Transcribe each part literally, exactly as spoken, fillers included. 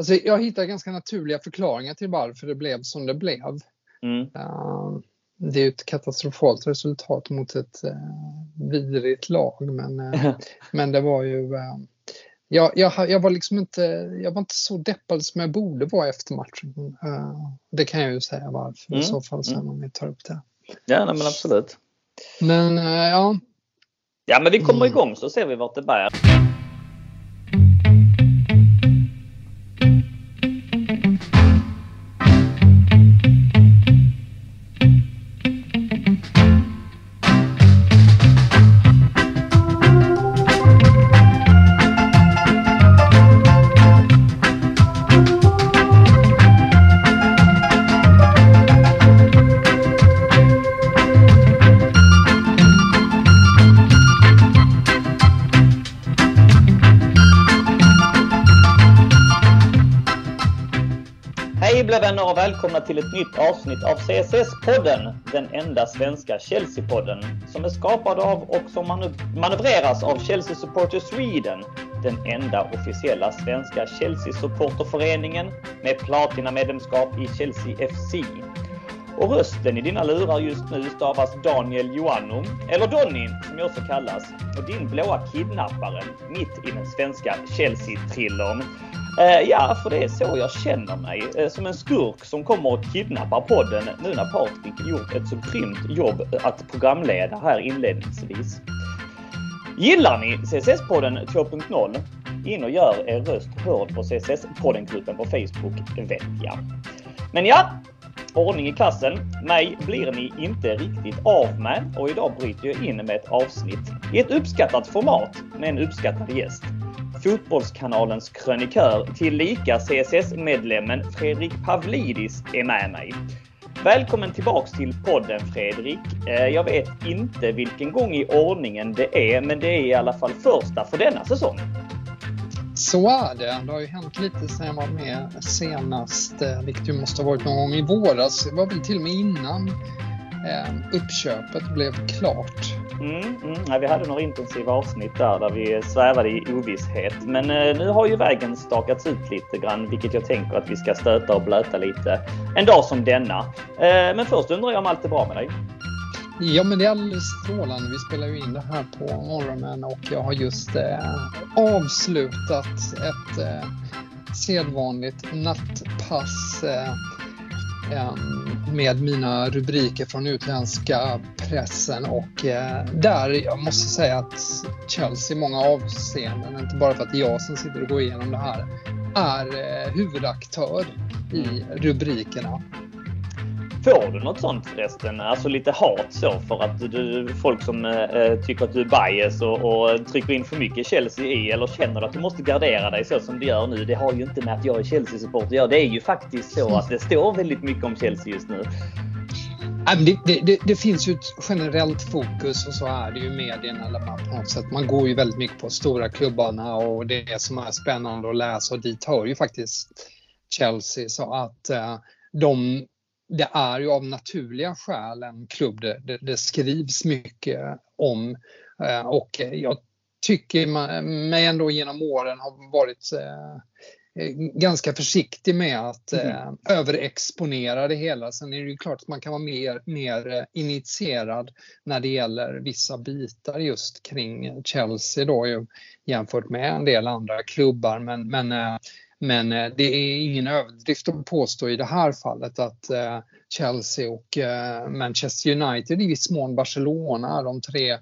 Alltså, jag hittar ganska naturliga förklaringar till varför det blev som det blev. Mm. Uh, det är ju ett katastrofalt resultat mot ett uh, vidrigt lag. Men, uh, men det var ju... Uh, jag, jag, jag var liksom inte, jag var inte så deppad som jag borde vara efter matchen. Uh, det kan jag ju säga varför. Mm. I så fall sen om vi tar upp det. Ja, nej, men absolut. Men uh, ja... Ja, men vi kommer igång så ser vi vart det bär. Välkomna till ett nytt avsnitt av C S S-podden, den enda svenska Chelsea-podden som är skapad av och som manövreras av Chelsea Supporters Sweden, den enda officiella svenska Chelsea-supporterföreningen med platinamedlemskap i Chelsea F C. Och rösten i dina lurar just nu stavas Daniel Joannou, eller Donny som jag också kallas, och din blåa kidnappare mitt i den svenska Chelsea-thrillern. Ja, för det är så jag känner mig, som en skurk som kommer och kidnappar podden nu när Patrik gjort ett så grymt jobb att programleda här inledningsvis. Gillar ni C S S-podden två punkt noll? In och gör er röst hörd på C S S-podden-gruppen på Facebook, vet jag. Men ja, ordning i klassen. Mig blir ni inte riktigt av med, och idag bryter jag in med ett avsnitt i ett uppskattat format med en uppskattad gäst. Fotbollskanalens krönikör till lika C S S-medlemmen Fredrik Pavlidis är med mig. Välkommen tillbaks till podden, Fredrik. Jag vet inte vilken gång i ordningen det är, men det är i alla fall första för denna säsong. Så är det. Det har ju hänt lite sen jag var med senast, vilket ju måste ha varit någon gång i våras. Det var väl till och med innan uppköpet blev klart. Mm, mm. Ja, vi hade några intensiva avsnitt där, där vi svävade i ovisshet. Men eh, nu har ju vägen stakats ut lite grann, vilket jag tänker att vi ska stöta och blöta lite en dag som denna. Eh, men först undrar jag om allt är bra med dig. Ja, men det är alldeles strålande. Vi spelar ju in det här på morgonen och jag har just eh, avslutat ett eh, sedvanligt nattpass eh, med mina rubriker från utländska pressen, och eh, där jag måste säga att Chelsea i många avseenden, inte bara för att jag som sitter och går igenom det här, är eh, huvudaktör i rubrikerna. Får du något sånt förresten? Alltså lite hat så för att du, folk som eh, tycker att du är bias och, och trycker in för mycket Chelsea i, eller känner att du måste gardera dig så som du gör nu. Det har ju inte med att jag är Chelsea-supporter. Ja, det är ju faktiskt så att det står väldigt mycket om Chelsea just nu. Det, det, det, det finns ju ett generellt fokus, och så är det ju medierna eller på något sätt. Man går ju väldigt mycket på stora klubbarna och det som är spännande att läsa, och dit hör ju faktiskt Chelsea, så att eh, de... Det är ju av naturliga skäl en klubb det, det skrivs mycket om, och jag tycker man, mig ändå genom åren har varit ganska försiktig med att mm. överexponera det hela. Sen är det ju klart att man kan vara mer, mer initierad när det gäller vissa bitar just kring Chelsea då, ju, jämfört med en del andra klubbar, men... men Men det är ingen överdrift att påstå i det här fallet att Chelsea och Manchester United, i viss mån Barcelona, de tre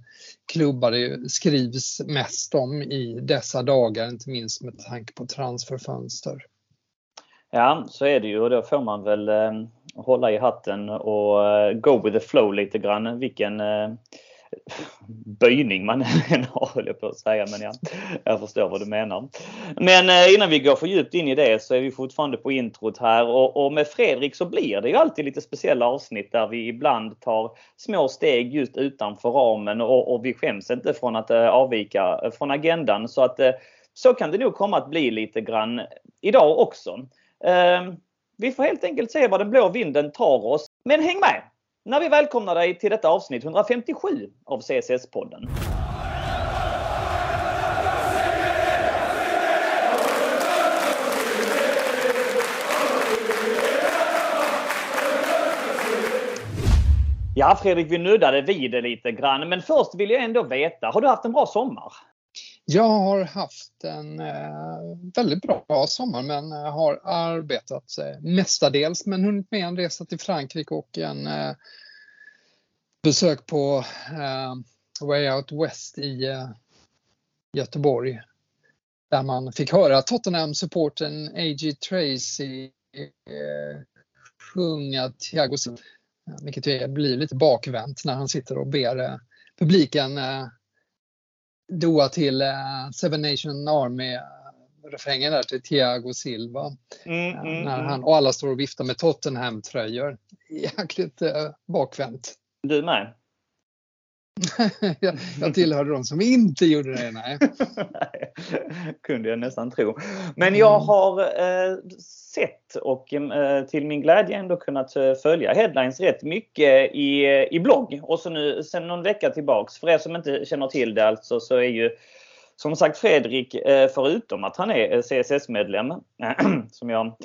klubbar det skrivs mest om i dessa dagar, inte minst med tanke på transferfönster. Ja, så är det ju, och då får man väl hålla i hatten och go with the flow lite grann. Vilken... böjning man än har, höll jag på att säga, men ja, jag förstår vad du menar. Men innan vi går för djupt in i det så är vi fortfarande på introt här, och, och med Fredrik så blir det ju alltid lite speciella avsnitt där vi ibland tar små steg just utanför ramen, och, och vi skäms inte från att avvika från agendan, så att så kan det nog komma att bli lite grann idag också. Vi får helt enkelt se vad den blå vinden tar oss, men häng med när vi välkomnar dig till detta avsnitt etthundrafemtiosju av C S S-podden. Ja, Fredrik, vi nuddade vid det lite grann. Men först vill jag ändå veta, har du haft en bra sommar? Jag har haft en eh, väldigt bra sommar, men har arbetat eh, mestadels. Men hunnit med en resa till Frankrike och en eh, besök på eh, Way Out West i eh, Göteborg. Där man fick höra Tottenham-supporten A G Tracy eh, sjunga Thiago Silva. Vilket ju blir lite bakvänt när han sitter och ber eh, publiken eh, doa till eh, Seven Nation Army-refrängen där till Thiago Silva. Mm, mm, när han, och alla står och viftar med Tottenham-tröjor. Jäkligt eh, bakvänt. Du med? jag, jag tillhörde de som inte gjorde det, nej. Kunde jag nästan tro. Men jag har eh, sett och eh, till min glädje ändå kunnat följa headlines rätt mycket i, i blogg. Och så nu sen någon vecka tillbaks, för er som inte känner till det alltså, så är ju som sagt Fredrik, eh, förutom att han är C S S-medlem som jag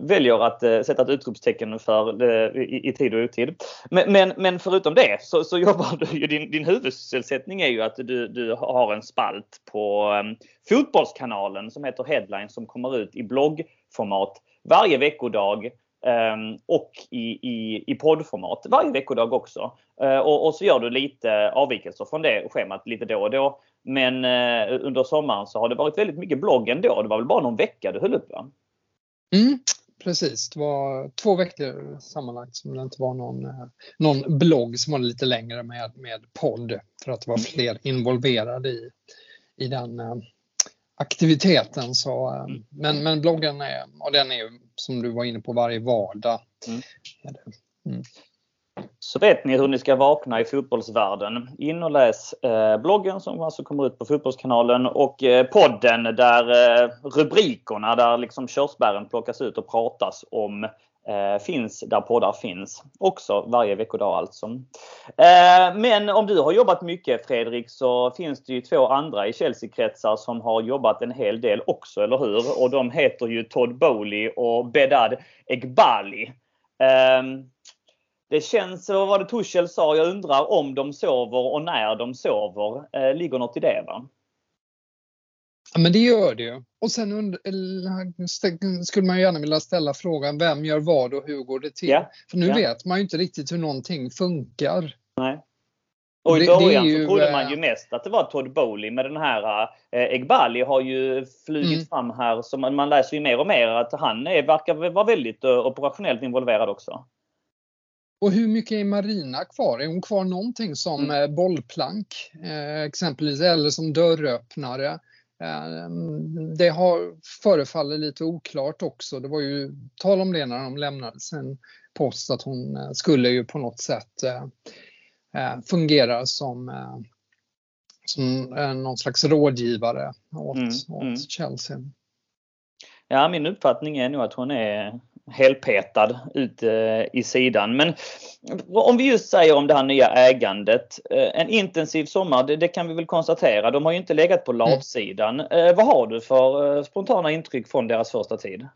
väljer att eh, sätta ett utropstecken för eh, i, i tid och utid. Men, men, men förutom det så, så jobbar du ju, din, din huvudsysselsättning är ju att du, du har en spalt på eh, fotbollskanalen som heter Headline, som kommer ut i bloggformat varje veckodag eh, och i, i, i poddformat varje veckodag också. Eh, och, och så gör du lite avvikelser från det schemat lite då och då. Men eh, under sommaren så har det varit väldigt mycket blogg ändå. Det var väl bara någon vecka du höll upp, va? Mm, precis, det var två veckor sammanlagt som det inte var någon, någon blogg som var lite längre med, med podd, för att det var fler involverade i, i den eh, aktiviteten. Så, eh, mm. men, men bloggen är, och den är ju som du var inne på varje vardag. Mm. Mm. Så vet ni hur ni ska vakna i fotbollsvärlden. In och läs eh, bloggen som alltså kommer ut på fotbollskanalen, och eh, podden där eh, rubrikerna, där liksom körsbären plockas ut och pratas om, eh, finns där poddar finns. Också varje veckodag alltså. Eh, men om du har jobbat mycket, Fredrik, så finns det ju två andra i Chelsea-kretsar som har jobbat en hel del också, eller hur? Och de heter ju Todd Boehly och Behdad Eghbali. Eh, Det känns, vad var det Tuchel sa, jag undrar om de sover och när de sover. Eh, ligger något i det, va? Ja, men det gör det ju. Och sen und- skulle man ju gärna vilja ställa frågan, vem gör vad och hur går det till? Ja. För nu ja. vet man ju inte riktigt hur någonting funkar. Nej. Och i början så trodde man ju mest att det var Todd Boehly, men den här Eghbali har ju flugit mm. fram här. Så man, man läser ju mer och mer att han är, verkar vara väldigt operationellt involverad också. Och hur mycket är Marina kvar? Är hon kvar någonting som mm. bollplank eh, exempelvis, eller som dörröppnare? Eh, det har förefaller lite oklart också. Det var ju tal om det när de lämnade sin post, att hon skulle ju på något sätt eh, fungera som, eh, som eh, någon slags rådgivare åt, mm. åt Chelsea. Ja, min uppfattning är nog att hon är helpetad ute i sidan. Men om vi just säger om det här nya ägandet, en intensiv sommar, det, det kan vi väl konstatera. De har ju inte legat på latsidan. Mm. Vad har du för spontana intryck från deras första tid?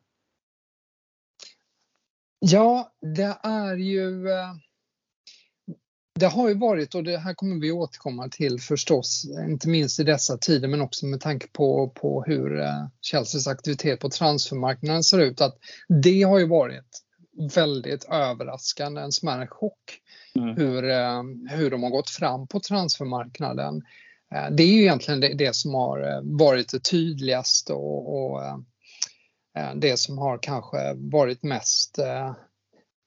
Ja, det är ju, det har ju varit, och det här kommer vi återkomma till förstås, inte minst i dessa tider, men också med tanke på, på hur Chelseas aktivitet på transfermarknaden ser ut, att det har ju varit väldigt överraskande, en smärre chock mm. hur, hur de har gått fram på transfermarknaden. Det är ju egentligen det, det som har varit det tydligaste och, och det som har kanske varit mest,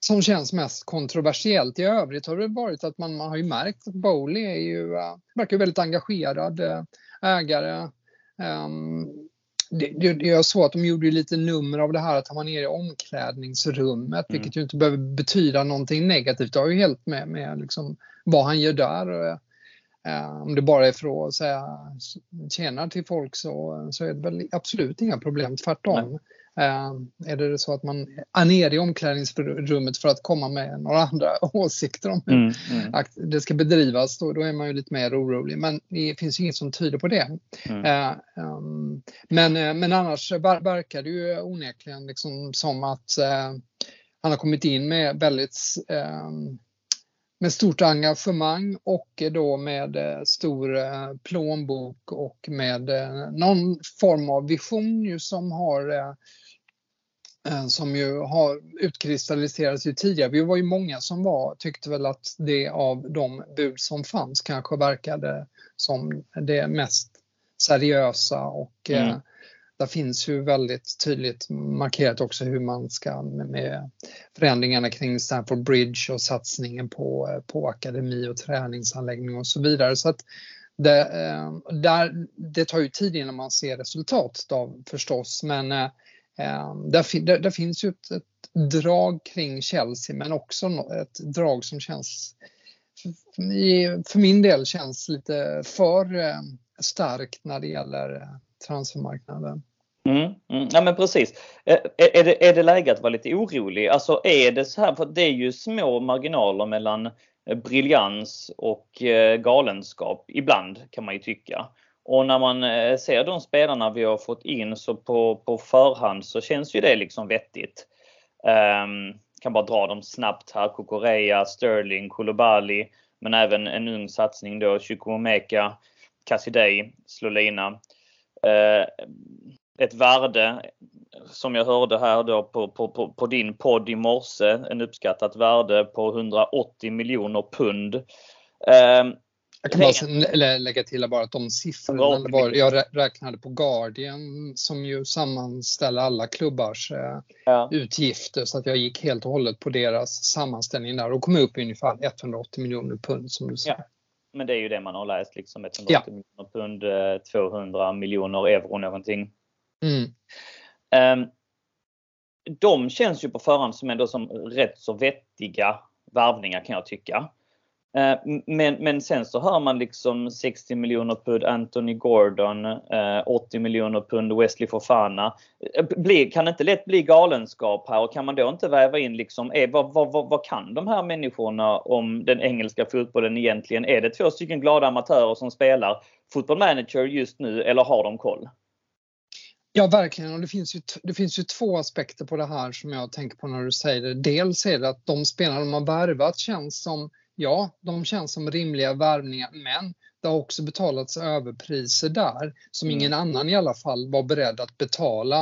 som känns mest kontroversiellt. I övrigt har det varit att man, man har ju märkt att Boehly är ju, verkar ju väldigt engagerad ägare. Um, det, det, det är så att de gjorde ju lite nummer av det här att han var nere i omklädningsrummet, mm. vilket ju inte behöver betyda någonting negativt. Det har ju helt med, med liksom vad han gör där. Och, uh, om det bara är för att säga tjänar till folk, så, så är det väl absolut inga problem, tvärtom. Nej. Uh, är det så att man är nere i omklädningsrummet för att komma med några andra åsikter om hur mm, mm. det ska bedrivas, då, då är man ju lite mer orolig, men det finns ju inget som tyder på det. mm. uh, um, men, uh, men annars verkar det ju onekligen liksom som att uh, han har kommit in med väldigt uh, med stort engagemang och då med stor plånbok och med någon form av vision ju som har som ju har utkristalliserats ju tidigare. Vi var ju många som var tyckte väl att det av de bud som fanns kanske verkade som det mest seriösa och mm. eh, där finns ju väldigt tydligt markerat också hur man ska med förändringarna kring Stamford Bridge och satsningen på, på akademi och träningsanläggning och så vidare. Så att det, eh, där, det tar ju tid innan man ser resultatet av förstås, men eh, Där, där, där finns ju ett, ett drag kring Chelsea, men också ett drag som känns för min del känns lite för starkt när det gäller transfermarknaden. Mm, mm, ja men precis. Är det, är det läge att vara lite orolig? Alltså är det så här, för det är ju små marginaler mellan briljans och galenskap ibland kan man ju tycka. Och när man ser de spelarna vi har fått in så på, på förhand så känns ju det liksom vettigt. Um, kan bara dra dem snabbt här. Cucurella, Sterling, Koulibaly. Men även en ung satsning då. Chukwuemeka, Casadei, Slulina. Uh, ett värde som jag hörde här då på, på, på, på din podd i morse. En uppskattat värde på hundraåttio miljoner pund. Um, Jag kan bara lägga till bara att de siffrorna var, jag räknade på Guardian som ju sammanställer alla klubbars ja. utgifter, så att jag gick helt och hållet på deras sammanställning där och kom upp i ungefär hundraåttio miljoner pund som du säger. Ja. Men det är ju det man har läst liksom, hundraåttio ja. miljoner pund, tvåhundra miljoner euro någonting. Mm. Um, de känns ju på förhand som ändå som rätt så vettiga värvningar kan jag tycka. Men, men sen så hör man liksom sextio miljoner pund Anthony Gordon, åttio miljoner pund Wesley Fofana. Bli, kan det inte lätt bli galenskap här? Och kan man då inte väva in liksom, är, vad, vad, vad, vad kan de här människorna om den engelska fotbollen egentligen? Är det två stycken glada amatörer som spelar fotbollmanager just nu eller har de koll? Ja, verkligen. Och det finns, ju, det finns ju två aspekter på det här som jag tänker på när du säger det. Dels är det att de spelarna de har värvat känns som Ja, de känns som rimliga värvningar, men det har också betalats överpriser där som mm. ingen annan i alla fall var beredd att betala.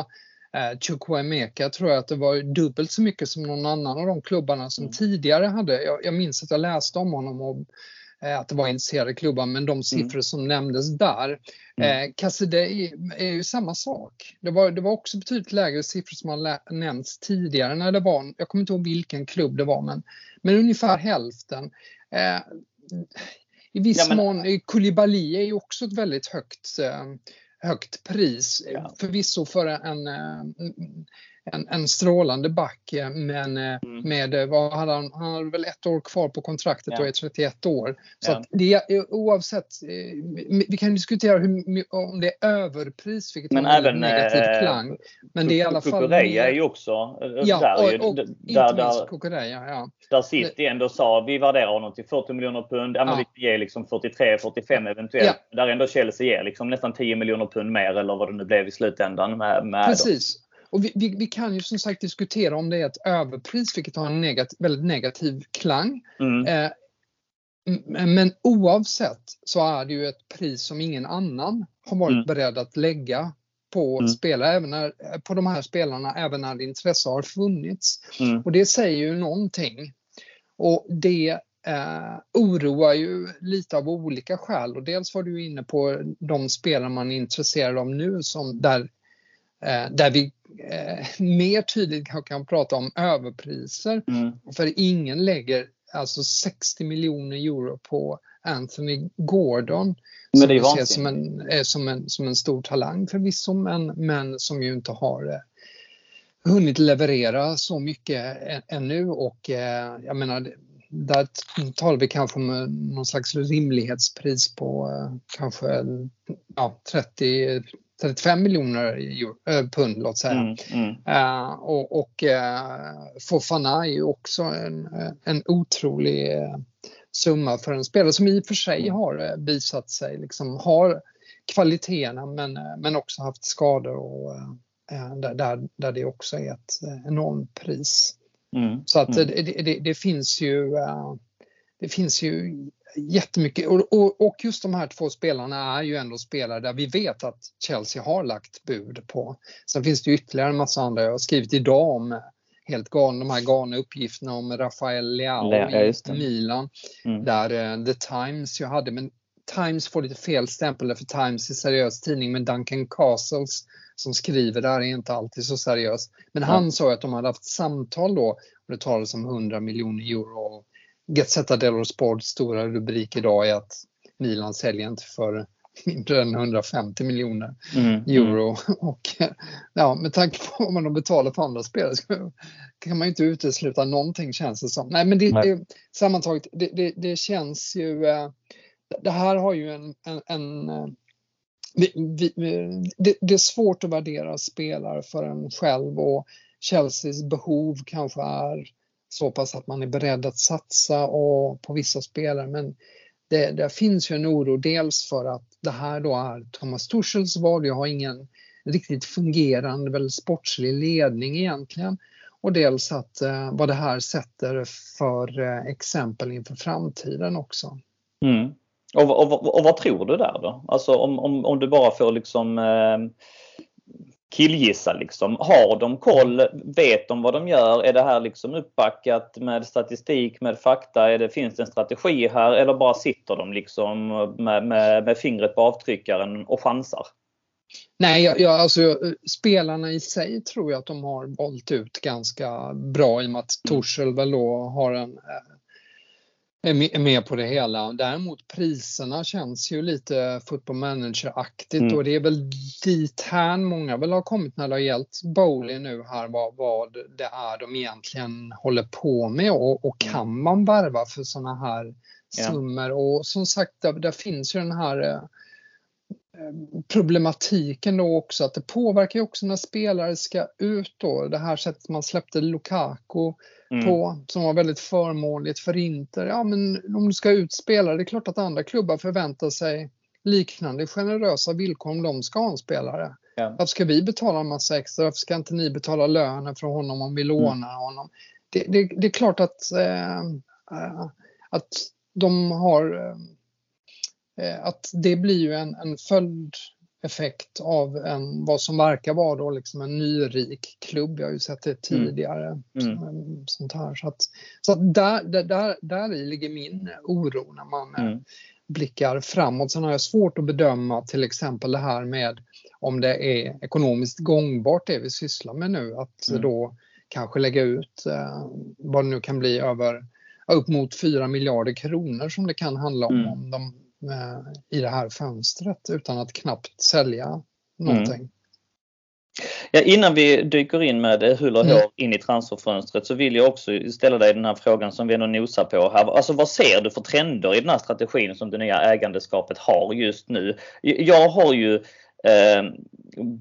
Eh, Chukwuemeka tror jag att det var dubbelt så mycket som någon annan av de klubbarna som mm. tidigare hade. Jag, jag minns att jag läste om honom och eh, att det var intresserade klubbar, men de siffror mm. som nämndes där. Eh, Casadei är ju samma sak. Det var, det var också betydligt lägre siffror som har lä- nämnts tidigare när det var, jag kommer inte ihåg vilken klubb det var, men Men ungefär hälften. Eh, I viss ja, men... mån, Koulibaly är ju också ett väldigt högt, eh, högt pris. Ja. Förvisso för en, en, en strålande back. Men mm. med, vad hade han, han hade väl ett år kvar på kontraktet ja. och är trettioett år. Så ja. att det, oavsett, vi kan diskutera hur, om det är överpris, vilket men är en negativ äh, klang. Men det är i alla fall... Cucurella är ju också... Ja, där, och, och, där, inte där, minst Cucurella, ja. Där City ändå sa, vi värderar honom till fyrtio miljoner pund. Ja, men ja. Vi ger liksom fyrtiotre fyrtiofem eventuellt. Ja. Där ändå Chelsea ger liksom nästan tio miljoner pund mer eller vad det nu blev i slutändan. Med, med Precis. Dem. Och vi, vi, vi kan ju som sagt diskutera om det är ett överpris, vilket har en negativ, väldigt negativ klang. Mm. Eh, men oavsett så är det ju ett pris som ingen annan har varit mm. beredd att lägga på, mm. spela, även när, på de här spelarna, även när det intresse har funnits. Mm. Och det säger ju någonting. Och det... Eh, oroar ju lite av olika skäl, och dels var du inne på de spelare man är intresserad av nu som där, eh, där vi eh, mer tydligt kan prata om överpriser mm. för ingen lägger alltså sextio miljoner euro på Anthony Gordon men det som, som, en, eh, som, en, som en stor talang förvisso, men, men som ju inte har eh, hunnit leverera så mycket ännu, och eh, jag menar där talar vi kanske om någon slags rimlighetspris på kanske ja, trettio, trettiofem miljoner euro, äh, pund låt säga. Mm, mm. Äh, och och äh, Fofana är ju också en, en otrolig äh, summa för en spelare som i och för sig har visat sig liksom, har kvaliteterna men, men också haft skador och äh, där, där, där det också är ett enormt pris. Mm, så att mm. det, det, det finns ju det finns ju jättemycket. Och, och, och just de här två spelarna är ju ändå spelare där vi vet att Chelsea har lagt bud på. Sen finns det ju ytterligare en massa andra. Jag har skrivit idag om helt galna, de här galna uppgifterna om Rafael Leao ja, i Milan. Mm. Där uh, The Times jag hade, men Times får lite fel stämpel för Times är seriös tidning, men Duncan Castles som skriver där är inte alltid så seriös. Men han mm. sa att de hade haft samtal då, och det talades om hundra miljoner euro. Gazzetta dello Sport stora rubrik idag är att Milan säljer inte för mindre än hundrafemtio miljoner mm, euro. Mm. Och ja, med tanke på om man då betalar för andra spelare så kan man ju inte utesluta någonting, känns det som. Nej, men det, Nej. det sammantaget, det, det, det känns ju... Det här har ju en... en, en vi, vi, det, det är svårt att värdera spelare för en själv, och Chelseas behov kanske är så pass att man är beredd att satsa och på vissa spelare. Men det, det finns ju en oro dels för att det här då är Thomas Tuchels val. Jag har ingen riktigt fungerande väl sportslig ledning egentligen. Och dels att eh, vad det här sätter för eh, exempel inför framtiden också. Mm. Och, och, och vad tror du där då? Alltså om, om, om du bara får liksom... Eh... killgissa liksom. Har de koll? Vet de vad de gör? Är det här liksom uppbackat med statistik, med fakta? Är det, finns det en strategi här? Eller bara sitter de liksom med, med, med fingret på avtryckaren och chansar? Nej, jag, jag, alltså spelarna i sig tror jag att de har valt ut ganska bra, i och med att Tuchel väl då har en... är med på det hela. Däremot priserna känns ju lite football manager-aktigt mm. och det är väl dit här många väl har kommit när det har gällt Boehly nu här, vad, vad det är de egentligen håller på med, och, och kan man värva för såna här summor yeah. och som sagt där, där finns ju den här eh, problematiken då också, att det påverkar ju också när spelare ska ut då, det här sättet man släppte Lukaku Mm. på, som var väldigt förmånligt för Inter. Ja, men om du ska utspela, det är klart att andra klubbar förväntar sig liknande generösa villkor om de ska ha en spelare. Ja. Varför ska vi betala en massa extra? Varför ska inte ni betala lönen från honom om vi lånar mm. honom? Det, det, det är klart att, eh, att de har eh, att det blir ju en, en följd effekt av en, vad som verkar vara då liksom en nyrik klubb. Jag har ju sett det tidigare. Mm. Mm. Sånt här. Så, att, så att där, där, där i ligger min oro när man mm. blickar framåt. Sen har jag svårt att bedöma till exempel det här med om det är ekonomiskt gångbart det vi sysslar med nu. Att mm. då kanske lägga ut eh, vad det nu kan bli över upp mot fyra miljarder kronor som det kan handla om. Mm. om de, i det här fönstret utan att knappt sälja någonting. Mm. Ja, innan vi dyker in med hull och hår mm. in i transferfönstret så vill jag också ställa dig den här frågan som vi ändå nosar på här. Alltså vad ser du för trender i den här strategin som det nya ägandeskapet har just nu? Jag har ju eh,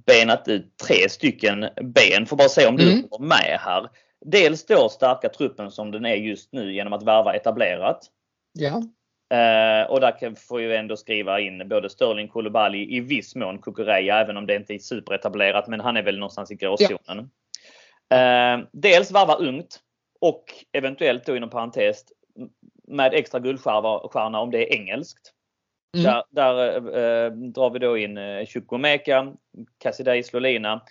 benat ut tre stycken ben. Får bara se om du mm. är med här. Dels då stärka truppen som den är just nu genom att värva etablerat. Ja. Uh, och där får ju ändå skriva in både Sterling, Koulibaly, i viss mån Cucurella, även om det inte är superetablerat, men han är väl någonstans i gråzonen. Ja. Uh, dels varva ungt och eventuellt då inom parentes med extra guldstjärna om det är engelskt. Mm. Där, där uh, drar vi då in uh, Chukwuemeka, Casadei, Slulina,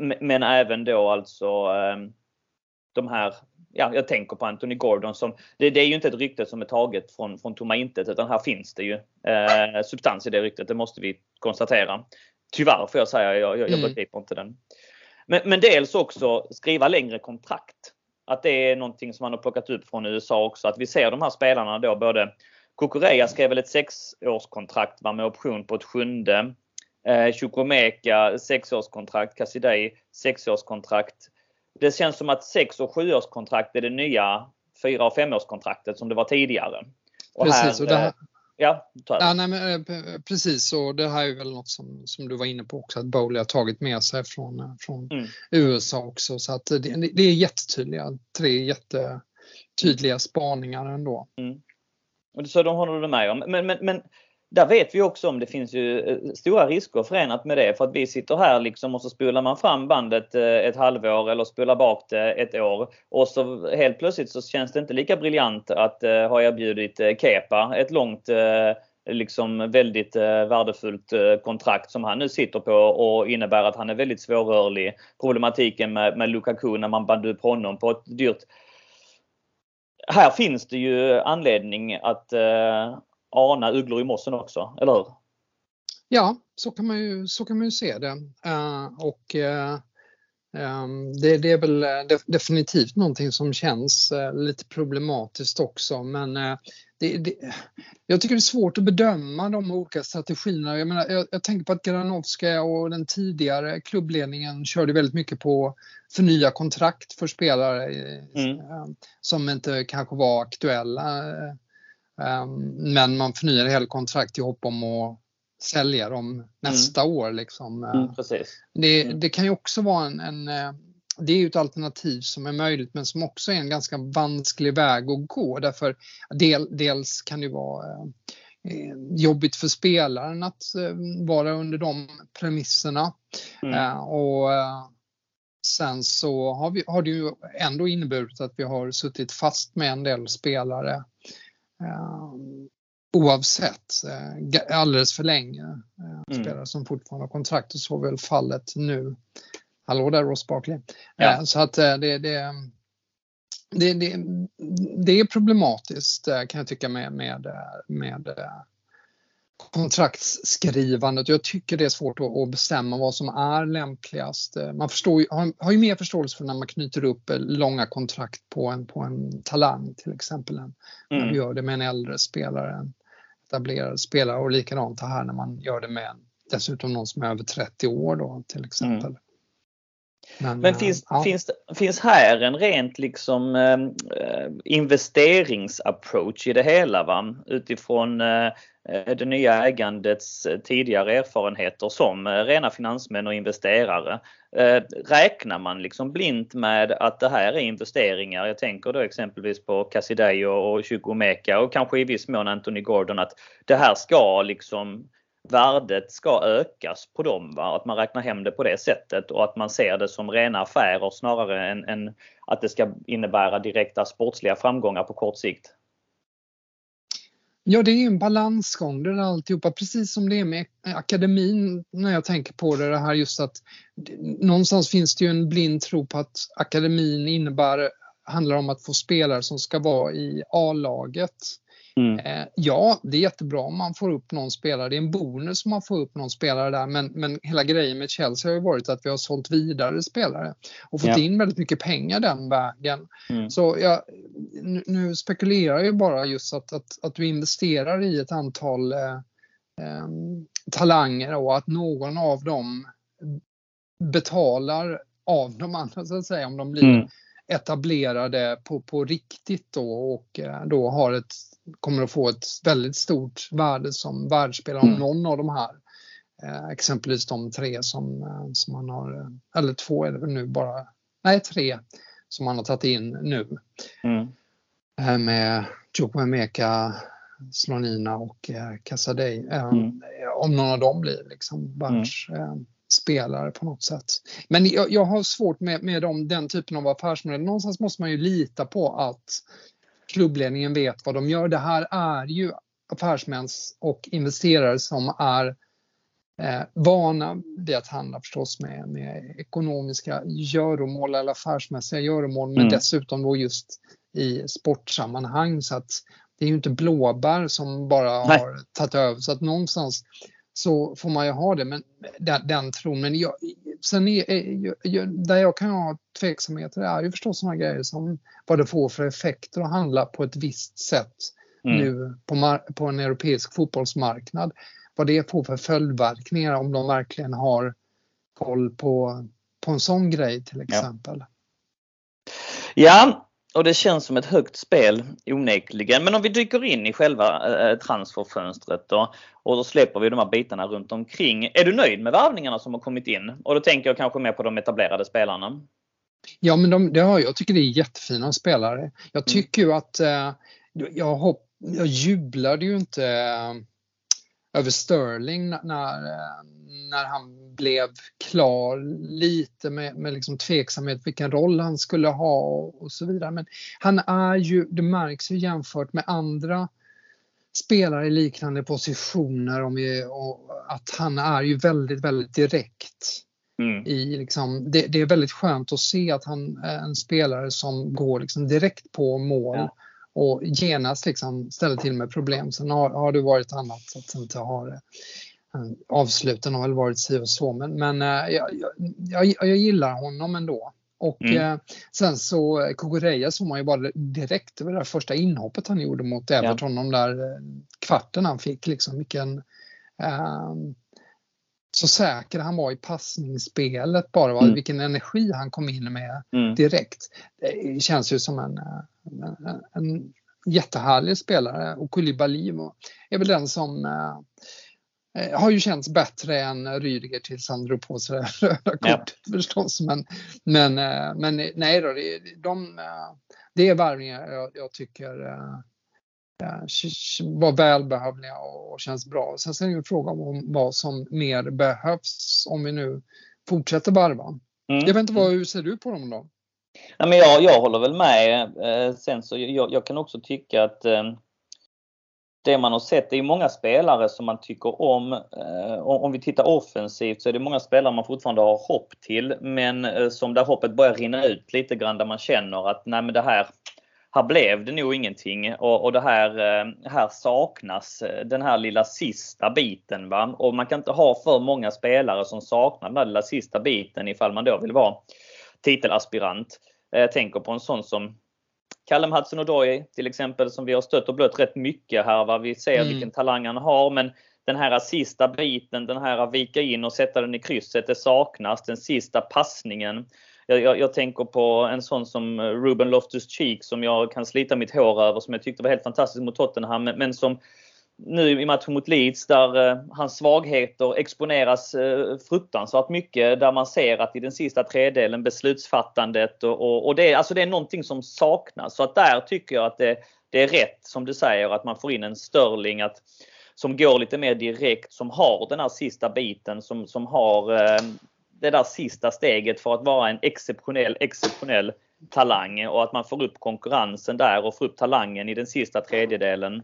m- men även då alltså uh, de här. Ja, jag tänker på Anthony Gordon som, det, det är ju inte ett rykte som är taget från, från tomma intet, utan här finns det ju eh, substans i det ryktet, det måste vi konstatera. Tyvärr får jag säga, jag, jag, jag begriper inte den. Men, men dels också skriva längre kontrakt. Att det är någonting som man har plockat upp från U S A också. Att vi ser de här spelarna då, både Cucurella skrev väl ett sexårskontrakt, var med option på ett sjunde. Eh, Chukwuemeka sexårskontrakt, Casadei sexårskontrakt. Det känns som att sex- och sjuårskontrakt är det nya fyra- och femårskontraktet som det var tidigare. Och precis, här, och det här, ja, ja, nej, men, precis, och det här är väl något som, som du var inne på också, att Boehly har tagit med sig från, från mm. U S A också. Så att det, det är jättetydliga, tre jättetydliga spaningar ändå. Mm. Så de håller du med om. Men, men, men där vet vi också om det finns ju stora risker förenat med det. För att vi sitter här liksom och så spolar man fram bandet ett halvår eller spolar bak det ett år. Och så helt plötsligt så känns det inte lika briljant att ha erbjudit Kepa ett långt, liksom väldigt värdefullt kontrakt som han nu sitter på, och innebär att han är väldigt svårrörlig. Problematiken med, med Lukaku när man band upp honom på ett dyrt... Här finns det ju anledning att... ana ugglor i mossen också, eller hur? Ja, så kan man ju, så kan man ju se det. Uh, och uh, um, det, det är väl def- definitivt någonting som känns uh, lite problematiskt också. Men uh, det, det, jag tycker det är svårt att bedöma de olika strategierna. Jag, menar, jag, jag tänker på att Granovska och den tidigare klubbledningen körde väldigt mycket på förnya kontrakt för spelare mm. uh, som inte kanske var aktuella. Uh, Men man förnyar hela kontrakt i hopp om att sälja dem nästa mm. år. Liksom. Mm, precis. Det, det kan ju också vara en, en... Det är ju ett alternativ som är möjligt, men som också är en ganska vansklig väg att gå. Därför del, dels kan det vara jobbigt för spelaren att vara under de premisserna. Mm. Och sen så har, vi, har det ju ändå inneburit att vi har suttit fast med en del spelare. Uh, oavsett uh, alldeles för länge uh, mm. spelare som fortfarande har kontrakt, och så väl fallet nu. Hallå där, Ross Barkley. Ja. Uh, så att uh, det, det, det, det, det är problematiskt uh, kan jag tycka med, med, med uh, kontraktsskrivandet. Jag tycker det är svårt att, att bestämma vad som är lämpligast. Man förstår, har, har ju mer förståelse för när man knyter upp långa kontrakt på en, på en talang till exempel. Mm. När man gör det med en äldre spelare, en etablerad spelare, och likadant här när man gör det med dessutom någon som är över trettio år då till exempel. Mm. Men, Men finns, ja. finns, finns här en rent liksom eh, investeringsapproach i det hela, va? Utifrån eh, det nya ägandets tidigare erfarenheter som eh, rena finansmän och investerare. Eh, räknar man liksom blint med att det här är investeringar? Jag tänker då exempelvis på Casadei och Chukwuemeka och kanske i viss mån Anthony Gordon, att det här ska liksom... värdet ska ökas på dem, va? Att man räknar hem det på det sättet och att man ser det som rena affärer snarare än, än att det ska innebära direkta sportsliga framgångar på kort sikt. Ja, det är en balansgång där alltihopa, precis som det är med akademin när jag tänker på det, det här just att någonstans finns det ju en blind tro på att akademin innebär, handlar om att få spelare som ska vara i A-laget. Mm. Ja, det är jättebra om man får upp någon spelare. Det är en bonus om man får upp någon spelare där. Men, men hela grejen med Chelsea har ju varit att vi har sålt vidare spelare. Och fått yeah. in väldigt mycket pengar den vägen. Mm. Så jag, nu, nu spekulerar jag bara just att, att, att du investerar i ett antal eh, eh, talanger. Och att någon av dem betalar av de andra, så att säga, om de blir... Mm. etablerade på, på riktigt då, och då har ett, kommer att få ett väldigt stort värde som världsspelare om mm. någon av de här, eh, exempelvis de tre som, som man har, eller två är det nu bara, nej tre som man har tagit in nu mm. eh, med Chukwuemeka, Slulina och eh, Casadei, eh, mm. om någon av dem blir liksom världs... Mm. Eh, spelare på något sätt. Men jag, jag har svårt med, med dem, den typen av affärsmodell. Någonstans måste man ju lita på att klubbledningen vet vad de gör. Det här är ju affärsmän och investerare som är eh, vana vid att handla förstås med, med ekonomiska göromål eller affärsmässiga göromål, men mm. dessutom då just i sportsammanhang, så att det är ju inte blåbär som bara Nej. Har tagit över, så att någonstans så får man ju ha det, men den, den tron. Men jag, sen är, jag, där jag kan ha tveksamheter är ju förstås sådana grejer som vad det får för effekter att handla på ett visst sätt mm. nu på, mar- på en europeisk fotbollsmarknad. Vad det får för följdverkningar om de verkligen har koll på, på en sån grej till exempel. Ja. ja. Och det känns som ett högt spel onekligen. Men om vi dyker in i själva eh, transferfönstret då, och då släpper vi de här bitarna runt omkring. Är du nöjd med värvningarna som har kommit in? Och då tänker jag kanske mer på de etablerade spelarna. Ja, men de, det har, jag tycker det är jättefina spelare. Jag tycker mm. ju att eh, jag, hopp, jag jublade ju inte över Sterling när, när han blev klar, lite med, med liksom tveksamhet vilken roll han skulle ha och så vidare. Men han är ju, det märks ju jämfört med andra spelare i liknande positioner om vi, och att han är ju väldigt, väldigt direkt. Mm. I liksom, det, det är väldigt skönt att se att han är en spelare som går liksom direkt på mål. Ja. Och genast liksom ställer till med problem. Sen har, har det varit annat så att inte har avsluten har väl varit si och så. Men, men jag, jag, jag gillar honom ändå. Och mm. eh, sen så Cucurella som man ju bara direkt över det där första inhoppet han gjorde mot Everton. Ja. De där kvarten han fick liksom vilken... Eh, så säker han var i passningsspelet bara, var, mm. vilken energi han kom in med mm. direkt. Det känns ju som en, en, en jättehärlig spelare. Och Koulibaly är väl den som äh, har ju känts bättre än Rüdiger tills han drog på sig det här röda kortet, ja. Förstås. Men, men, äh, men nej då, det, de, det är värvningar jag, jag tycker... Äh, var välbehövliga och känns bra. Sen så är det ju en fråga om vad som mer behövs om vi nu fortsätter varva. Mm. Jag vet inte, vad, hur ser du på dem då? Ja, men jag, jag håller väl med. Sen så jag, jag kan också tycka att det man har sett, det är många spelare som man tycker om. Om vi tittar offensivt så är det många spelare man fortfarande har hopp till, men som där hoppet börjar rinna ut lite grann, där man känner att nej men det här Här blev det nog ingenting och, och det här, här saknas den här lilla sista biten, va? Och man kan inte ha för många spelare som saknar den här lilla sista biten ifall man då vill vara titelaspirant. Jag tänker på en sån som Callum Hudson-Odoi till exempel, som vi har stött och blött rätt mycket här, va? Vi ser mm. vilken talang han har, men den här sista biten, den här att vika in och sätta den i krysset, det saknas, den sista passningen. Jag, jag, jag tänker på en sån som Ruben Loftus-Cheek som jag kan slita mitt hår över, som jag tyckte var helt fantastisk mot Tottenham, men, men som nu i matchen mot Leeds där eh, hans svagheter exponeras eh, fruktansvärt mycket, där man ser att i den sista tredelen beslutsfattandet och, och, och det, alltså det är någonting som saknas. Så att där tycker jag att det, det är rätt som du säger att man får in en Sterling att som går lite mer direkt, som har den här sista biten, som, som har eh, det där sista steget för att vara en exceptionell, exceptionell talang, och att man får upp konkurrensen där och får upp talangen i den sista tredjedelen.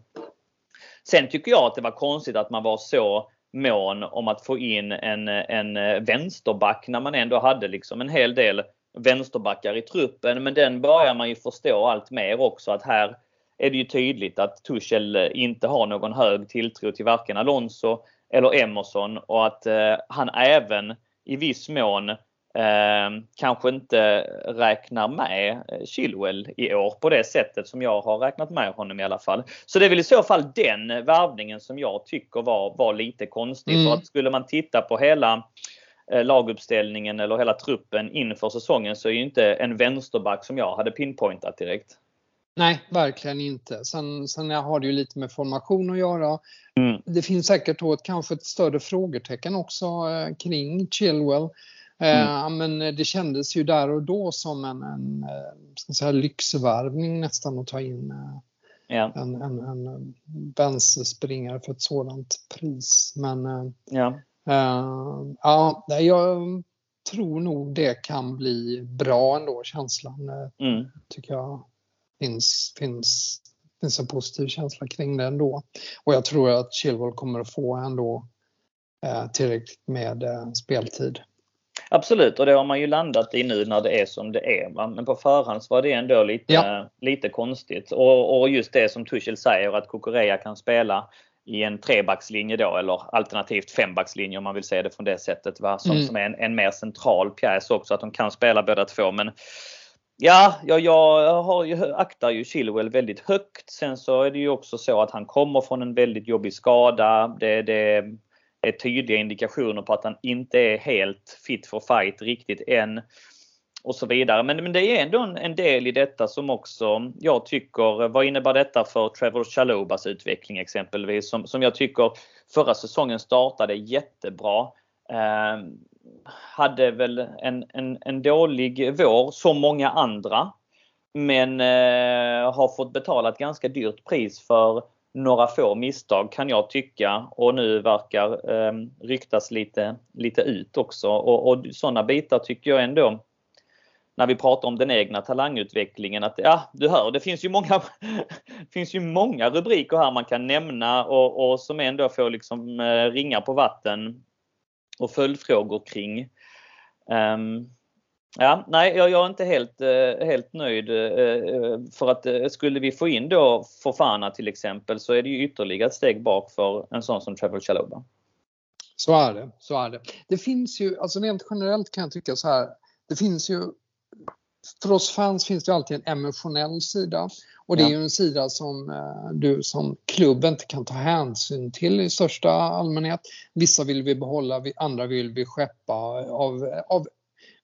Sen tycker jag att det var konstigt att man var så mån om att få in en, en vänsterback när man ändå hade liksom en hel del vänsterbackar i truppen. Men den börjar man ju förstå allt mer också, att här är det ju tydligt att Tuchel inte har någon hög tilltro till varken Alonso eller Emerson, och att eh, han även i viss mån eh, kanske inte räknar med Chilwell i år på det sättet som jag har räknat med honom i alla fall. Så det är väl i så fall den värvningen som jag tycker var, var lite konstig. Mm. För att skulle man titta på hela eh, laguppställningen eller hela truppen inför säsongen, så är ju inte en vänsterback som jag hade pinpointat direkt. Nej, verkligen inte. Sen, sen har det ju lite med formation att göra. Mm. Det finns säkert då ett, kanske ett större frågetecken också eh, kring Chilwell. Eh, mm. Men det kändes ju där och då som en, en ska säga, lyxvärvning nästan att ta in eh, yeah. en, en, en vänsterspringare för ett sådant pris. Men eh, yeah. eh, ja, jag tror nog det kan bli bra ändå, känslan eh, mm. tycker jag. Finns, finns, finns en positiv känsla kring det ändå. Och jag tror att Chilwell kommer att få ändå eh, tillräckligt med eh, speltid. Absolut, och det har man ju landat i nu när det är som det är. Va? Men på förhand var det ändå lite, ja. lite konstigt. Och, och just det som Tuchel säger, att Cucurella kan spela i en trebackslinje då, eller alternativt fembackslinje om man vill säga det från det sättet. Va? Som, mm. som är en, en mer central pjäs också, att de kan spela båda två, men Ja, jag, jag har ju, aktar ju Chilwell väldigt högt. Sen så är det ju också så att han kommer från en väldigt jobbig skada. Det, det är tydliga indikationer på att han inte är helt fit for fight riktigt än. Och så vidare. Men, men det är ändå en, en del i detta som också jag tycker, vad innebär detta för Trevoh Chalobahs utveckling exempelvis? Som, som jag tycker förra säsongen startade jättebra. Eh, hade väl en, en, en dålig vår som många andra, men eh, har fått betala ett ganska dyrt pris för några få misstag kan jag tycka, och nu verkar eh, ryktas lite, lite ut också. Och, och sådana bitar tycker jag ändå, när vi pratar om den egna talangutvecklingen, att ja, du hör, det finns ju många finns ju många rubriker här man kan nämna, och, och som ändå får liksom eh, ringa på vatten och följdfrågor kring. Um, ja, nej, jag, jag är inte helt, eh, helt nöjd, eh, för att eh, skulle vi få in då Fofana till exempel, så är det ju ytterligare ett steg bak för en sån som Trevoh Chalobah. Så är det, så är det. Det finns ju, alltså rent generellt kan jag tycka så här, det finns ju, för oss fans finns det ju alltid en emotionell sida, och det är ju en sida som eh, du som klubb inte kan ta hänsyn till i största allmänhet. Vissa vill vi behålla, vi, andra vill vi skeppa av, av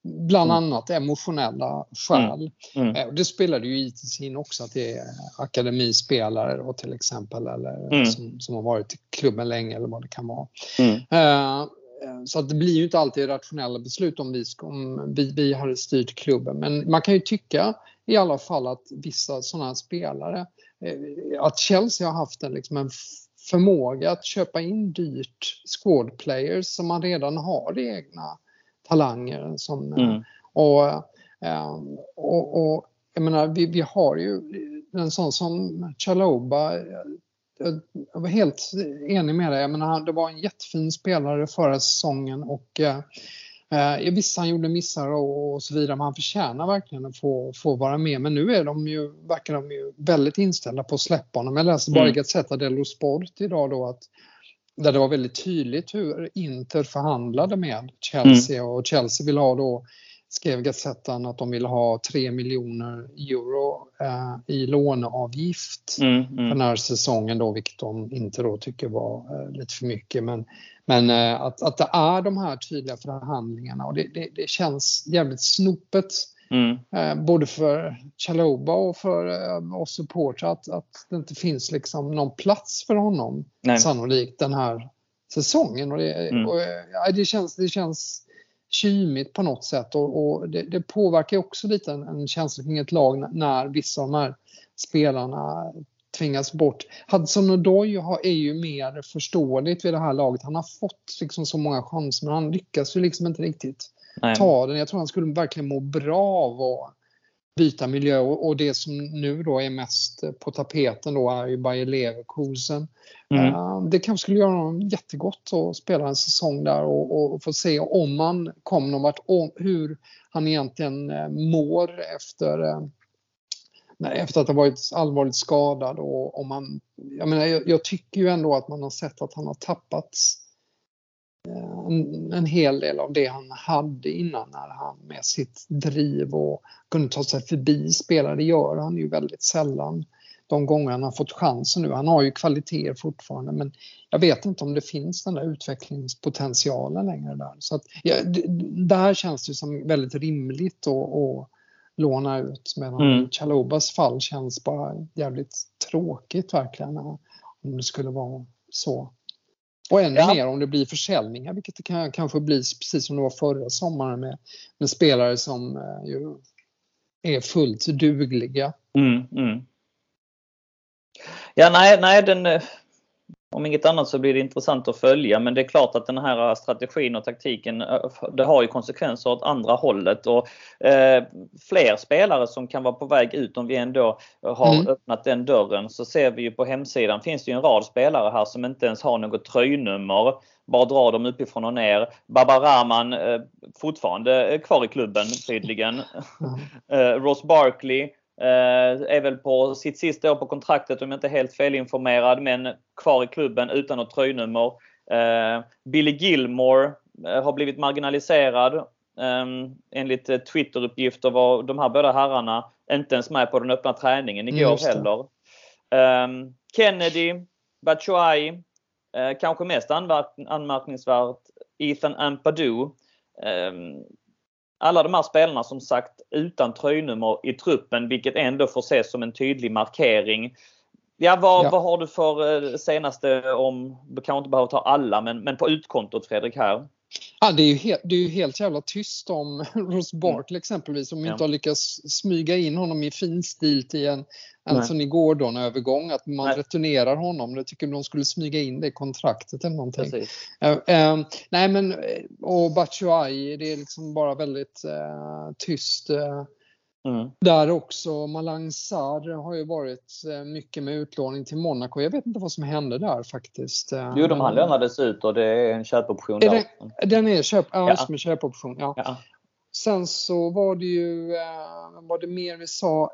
bland annat emotionella skäl. Mm. Mm. Eh, det spelar ju i sin också att det är akademispelare då, till exempel, eller mm. som, som har varit i klubben länge eller vad det kan vara. Mm. Eh, Så att det blir ju inte alltid rationella beslut om vi, om vi, vi har styrt klubben. Men man kan ju tycka i alla fall att vissa sådana här spelare, att Chelsea har haft en, liksom en förmåga att köpa in dyrt squad players som man redan har egna talanger. Som, mm. och, och, och jag menar, vi, vi har ju en sån som Chalobah. Jag var helt enig med det. Jag menar, det var en jättefin spelare förra säsongen, och eh, jag visste han gjorde missar och, och så vidare, men han förtjänar verkligen att få, få vara med. Men nu är de ju, verkar de ju väldigt inställda på att släppa honom. Jag läste bara mm. Gazzetta dello Sport idag då, att där det var väldigt tydligt hur Inter förhandlade med Chelsea, mm. och Chelsea vill ha då, skrev Gazzettan, att de vill ha tre miljoner euro eh, i låneavgift mm, mm. den här säsongen då, vilket de inte då tycker var eh, lite för mycket, men, men eh, att, att det är de här tydliga förhandlingarna, och det, det, det känns jävligt snopet mm. eh, både för Chalobah och för eh, oss supporter, att, att det inte finns liksom någon plats för honom. Nej. Sannolikt den här säsongen, och det, mm. och, eh, det känns det känns kymigt på något sätt, och, och det, det påverkar också lite en, en känsla kring ett lag när, när vissa av de här spelarna tvingas bort. Hudson-Odoi har, är ju mer förståeligt vid det här laget. Han har fått liksom så många chanser, men han lyckas ju liksom inte riktigt Nej. ta den. Jag tror han skulle verkligen må bra av att byta miljö, och, och det som nu då är mest på tapeten då är ju Bayer Leverkusen. Mm. Uh, det kanske skulle göra honom jättegott att spela en säsong där, och, och få se om man kommer någon vart, om hur han egentligen uh, mår efter, uh, nej, efter att ha varit allvarligt skadad, och om man, jag menar, jag, jag tycker ju ändå att man har sett att han har tappat uh, en, en hel del av det han hade innan, när han med sitt driv och kunde ta sig förbi spelare. Det gör han ju väldigt sällan de gånger han har fått chansen nu. Han har ju kvaliteter fortfarande, men jag vet inte om det finns den där utvecklingspotentialen längre där. Så att, ja, det, det här känns ju som väldigt rimligt att, att låna ut, medan mm. Chalobahs fall känns bara jävligt tråkigt verkligen, om det skulle vara så. Och ännu ja. mer om det blir försäljningar, vilket det kan, kanske blir precis som det var förra sommaren med, med spelare som eh, ju är fullt dugliga. Mm, mm. Ja, nej, nej den, om inget annat så blir det intressant att följa, men det är klart att den här strategin och taktiken, det har ju konsekvenser åt andra hållet, och eh, fler spelare som kan vara på väg ut, om vi ändå har mm. öppnat den dörren, så ser vi ju på hemsidan finns det ju en rad spelare här som inte ens har något tröjnummer, bara drar dem uppifrån och ner. Babaraman eh, fortfarande kvar i klubben tydligen. eh, Ross Barkley är väl på sitt sista år på kontraktet, om jag inte är helt felinformerad, men kvar i klubben utan något tröjnummer. Billy Gilmore har blivit marginaliserad enligt Twitter-uppgifter, var de här båda herrarna inte ens med på den öppna träningen igår heller. Kennedy, Batshuayi, kanske mest anmärkningsvärt Ethan Ampadu. Alla de här spelarna som sagt utan tröjnummer i truppen, vilket ändå får ses som en tydlig markering. Ja, vad, ja. vad har du för senaste om, du kan inte behöva ta alla, men, men på utkontot Fredrik här? Ah, det är ju helt, det är ju helt jävla tyst om Ross Barkley exempelvis, som ja. inte har lyckats smyga in honom i fin stil till en Anthony Gordon-övergång, att man nej. returnerar honom. Jag tycker de skulle smyga in det i kontraktet eller någonting. Uh, um, nej men, och Batshuayi, det är liksom bara väldigt uh, tyst uh, Mm. Där också. Malang Sarr har ju varit mycket med utlåning till Monaco. Jag vet inte vad som hände där faktiskt. Jo, de han lönades ut och det är en köpoption. Är det, den är köp, ja, ja. Som en köpoption. Ja. Ja. Sen så var det ju var det mer vi sa.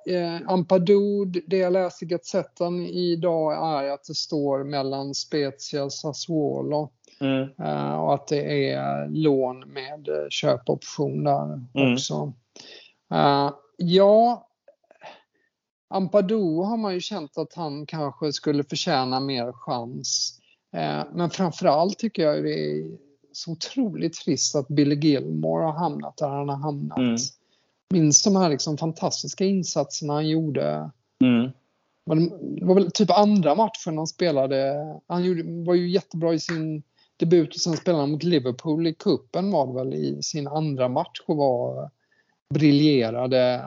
Ampadu, det jag läste i Gazzetta idag är att det står mellan Spezia och Sassuolo. Mm. Och att det är lån med köpoption där mm. också. Uh, ja, Ampadu har man ju känt att han kanske skulle förtjäna mer chans. Uh, men framförallt tycker jag det är så otroligt trist att Billy Gilmore har hamnat där han har hamnat. Mm. Minns de här liksom fantastiska insatserna han gjorde. Mm. Det var väl typ andra matchen han spelade. Han gjorde, var ju jättebra i sin debut och sen spelade han mot Liverpool i cupen, var väl i sin andra match och var... briljerade.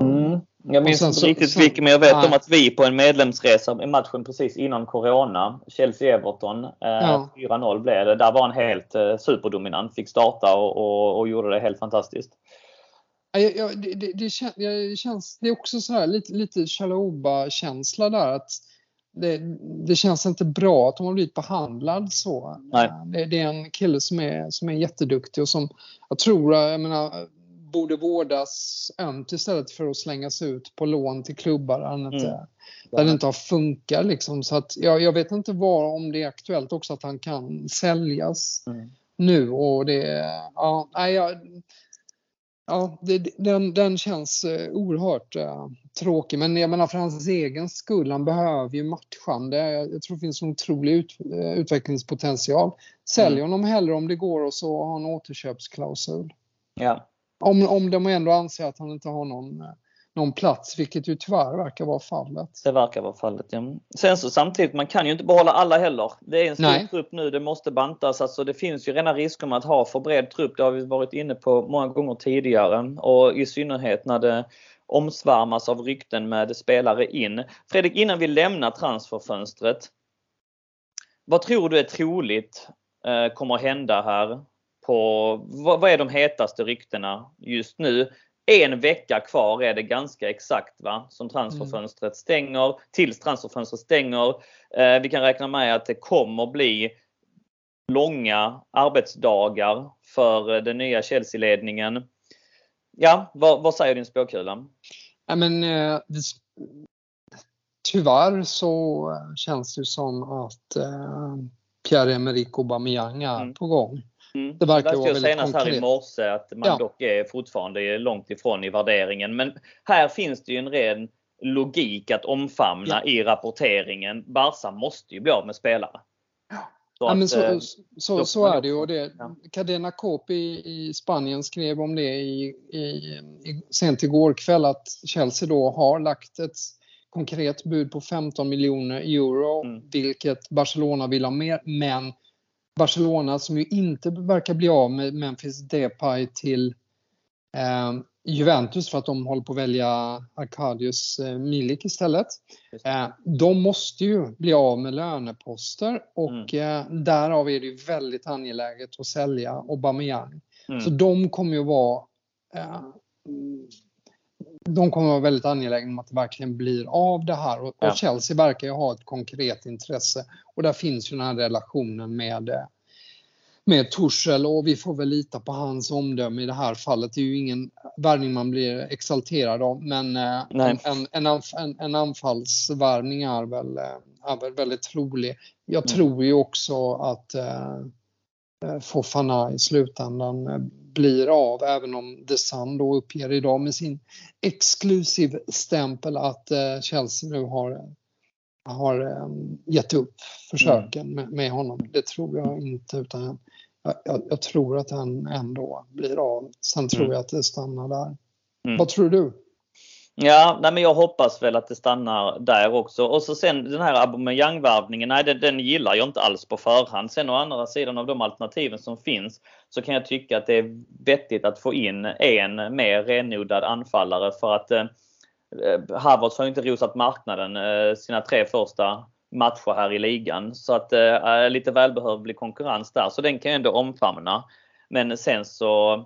Mm. Jag minns inte riktigt så, vilken, men jag vet nej. om att vi på en medlemsresa i matchen precis innan corona, Chelsea-Everton, eh, ja. fyra noll blev det. Där var han helt eh, superdominant, fick starta och, och, och gjorde det helt fantastiskt. Ja, ja, det, det, det, kän, det, känns, det är också så här lite, lite Chalobah-känsla där, att det, det känns inte bra att de har blivit behandlad så. Det, det är en kille som är, som är jätteduktig och som jag tror, jag menar, borde vårdas ömt istället för att slängas ut på lån till klubbar annat, mm. där det inte har funkat liksom. Så att jag, jag vet inte var, om det är aktuellt också att han kan säljas mm. nu och det, ja, ja, ja det, den, den känns oerhört uh, tråkig, men jag menar för hans egen skull, han behöver ju matchande. Jag, jag tror det finns en otrolig ut, utvecklingspotential. Sälj honom mm. hellre om det går och så har han återköpsklausul. Ja. Om, om de ändå anser att han inte har någon, någon plats, vilket ju tyvärr verkar vara fallet. Det verkar vara fallet, ja. Sen så samtidigt, man kan ju inte behålla alla heller. Det är en stor Nej. trupp nu, det måste bantas. Alltså, det finns ju rena risker med att ha för bred trupp. Det har vi varit inne på många gånger tidigare. Och i synnerhet när det omsvärmas av rykten med spelare in. Fredrik, innan vi lämnar transferfönstret. Vad tror du är troligt eh, kommer att hända här? På, vad, vad är de hetaste ryktena just nu? En vecka kvar är det ganska exakt, va? Som transferfönstret stänger. Tills transferfönstret stänger. Eh, vi kan räkna med att det kommer bli långa arbetsdagar för den nya Chelsea-ledningen. Ja, vad, vad säger din spåkula? Ja, men, eh, tyvärr så känns det som att eh, Pierre-Emerick Aubameyang är mm. på gång. Mm. Det verkar vara väldigt senast konkret. Här i morse att man ja. dock är fortfarande långt ifrån i värderingen. Men här finns det ju en ren logik att omfamna ja. i rapporteringen. Barca måste ju bli av med spelare. Ja. Så, ja, men att, så, så, så, så är det ju. Och det, ja. Cadena Cope i, i Spanien skrev om det i, i, i, sent igår kväll att Chelsea då har lagt ett konkret bud på femton miljoner euro. Mm. Vilket Barcelona vill ha mer, men Barcelona som ju inte verkar bli av med Memphis Depay till eh, Juventus för att de håller på att välja Arkadius eh, Milik istället. Eh, de måste ju bli av med löneposter och mm. eh, därav är det ju väldigt angeläget att sälja Aubameyang. Mm. Så de kommer ju vara eh, de kommer vara väldigt angelägna om att det verkligen blir av det här. Och, ja. och Chelsea verkar ju ha ett konkret intresse. Och där finns ju den här relationen med, med Tuchel. Och vi får väl lita på hans omdöme i det här fallet. Det är ju ingen värvning man blir exalterad av. Men en, en, en, en anfallsvärvning är väl, är väl väldigt trolig. Jag mm. tror ju också att äh, Fofana i slutändan blir av, även om The Sun då uppger idag med sin exklusiv stämpel att eh, Chelsea nu har, har eh, gett upp försöken mm. med, med honom. Det tror jag inte, utan jag, jag, jag tror att han ändå blir av. Sen tror mm. jag att det stannar där. Mm. Vad tror du? Ja, nej, men jag hoppas väl att det stannar där också. Och så sen den här Aubameyang-värvningen, nej den, den gillar jag inte alls på förhand. Sen å andra sidan av de alternativen som finns så kan jag tycka att det är vettigt att få in en mer renodlad anfallare. För att eh, Havertz har inte rosat marknaden eh, sina tre första matcher här i ligan. Så att eh, lite välbehövlig konkurrens där. Så den kan jag ändå omfamna. Men sen så...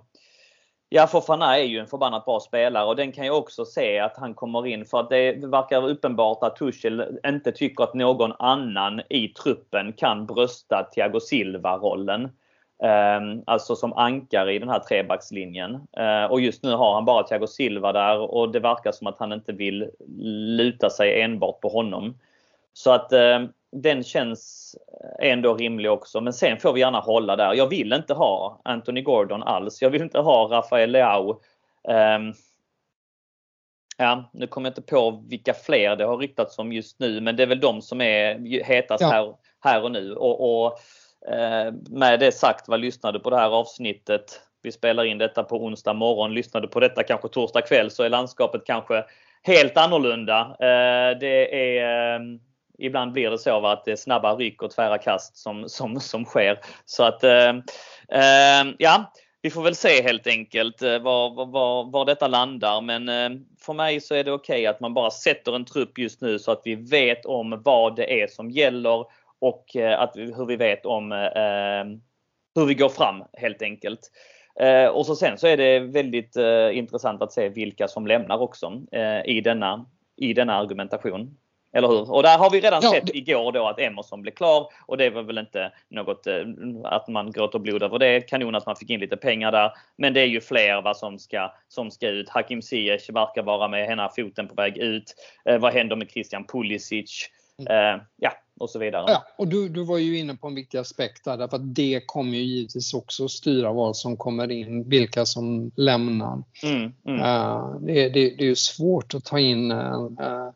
Ja, Fofana är ju en förbannat bra spelare och den kan jag också se att han kommer in för att det verkar uppenbart att Tuchel inte tycker att någon annan i truppen kan brösta Thiago Silva-rollen. Alltså som ankar i den här trebackslinjen. Och just nu har han bara Thiago Silva där och det verkar som att han inte vill luta sig enbart på honom. Så att... Den känns ändå rimlig också. Men sen får vi gärna hålla där. Jag vill inte ha Anthony Gordon alls. Jag vill inte ha Rafael Leao. Um, ja, nu kommer jag inte på vilka fler det har ryktats om just nu. Men det är väl de som är hetast ja. här, här och nu. Och, och uh, med det sagt, vad lyssnade på det här avsnittet? Vi spelar in detta på onsdag morgon. Lyssnade på detta kanske torsdag kväll. Så är landskapet kanske helt annorlunda. Uh, det är... Uh, Ibland blir det så att det är snabba ryck och tvära kast som, som, som sker. Så att eh, eh, ja, vi får väl se helt enkelt var, var, var detta landar. Men eh, för mig så är det okej att man bara sätter en trupp just nu så att vi vet om vad det är som gäller. Och eh, att, hur vi vet om eh, hur vi går fram helt enkelt. Eh, och så sen så är det väldigt eh, intressant att se vilka som lämnar också eh, i, denna, i denna argumentation. Eller hur? Och där har vi redan ja, sett det... igår då att Emerson blev klar. Och det var väl inte något att man gråter blod över det. Kanon att man fick in lite pengar där. Men det är ju fler vad som ska, som ska ut. Hakim Ziyech verkar vara med henne foten på väg ut. Eh, vad händer med Christian Pulisic? Eh, ja, och så vidare. Ja, och du, du var ju inne på en viktig aspekt där. Därför att det kommer ju givetvis också styra vad som kommer in. Vilka som lämnar. Mm, mm. Eh, det, det, det är ju svårt att ta in... Eh,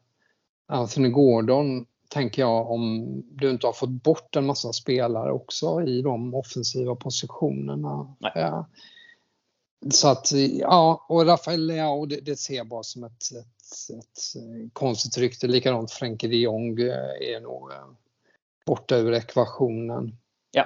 Anthony Gordon, tänker jag, om du inte har fått bort en massa spelare också i de offensiva positionerna. Nej. Så att, ja, och Rafael Leao, det, det ser jag bara som ett, ett, ett konstigt rykte. Likadant Frenkie de Jong är nog borta ur ekvationen. Ja.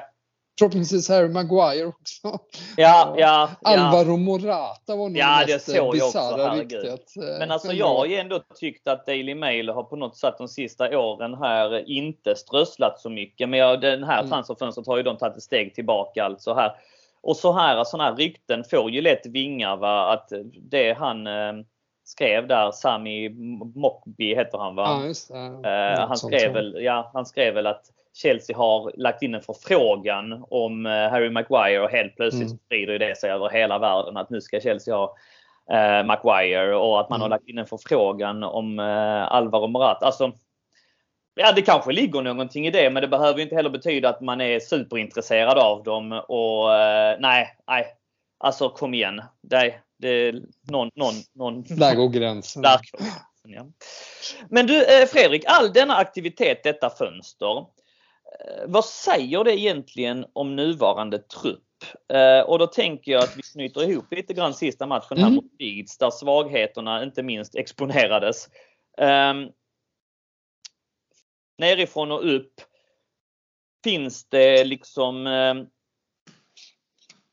Förhoppningsvis Harry Maguire också. Ja, ja, Alvaro ja. Morata var nog ja, mest bisarra ryktet. Men alltså jag har ju ändå tyckt att Daily Mail har på något sätt de sista åren här inte strösslat så mycket. Men jag, den här mm. transferfönstret har ju de tagit ett steg tillbaka. Alltså här. Och så här, sådana här rykten får ju lätt vingar va? Att det han... Eh, skrev där, Sami Mokbi heter han va? Ja, just, ja. Uh, han, skrev väl, ja, han skrev väl att Chelsea har lagt in en förfrågan om Harry Maguire och helt plötsligt mm. sprider det sig över hela världen att nu ska Chelsea ha uh, Maguire och att man mm. har lagt in en förfrågan om uh, Alvaro Morata. Alltså, ja, det kanske ligger någonting i det, men det behöver ju inte heller betyda att man är superintresserad av dem och uh, nej, nej. Alltså kom igen. Det, det, någon, någon, någon, där går gränsen. Där går gränsen ja. Men du Fredrik, all denna aktivitet, detta fönster. Vad säger det egentligen om nuvarande trupp? Och då tänker jag att vi knyter ihop lite grann sista matchen här mm. mot Leeds där svagheterna inte minst exponerades. Um, nerifrån och upp finns det liksom... Um,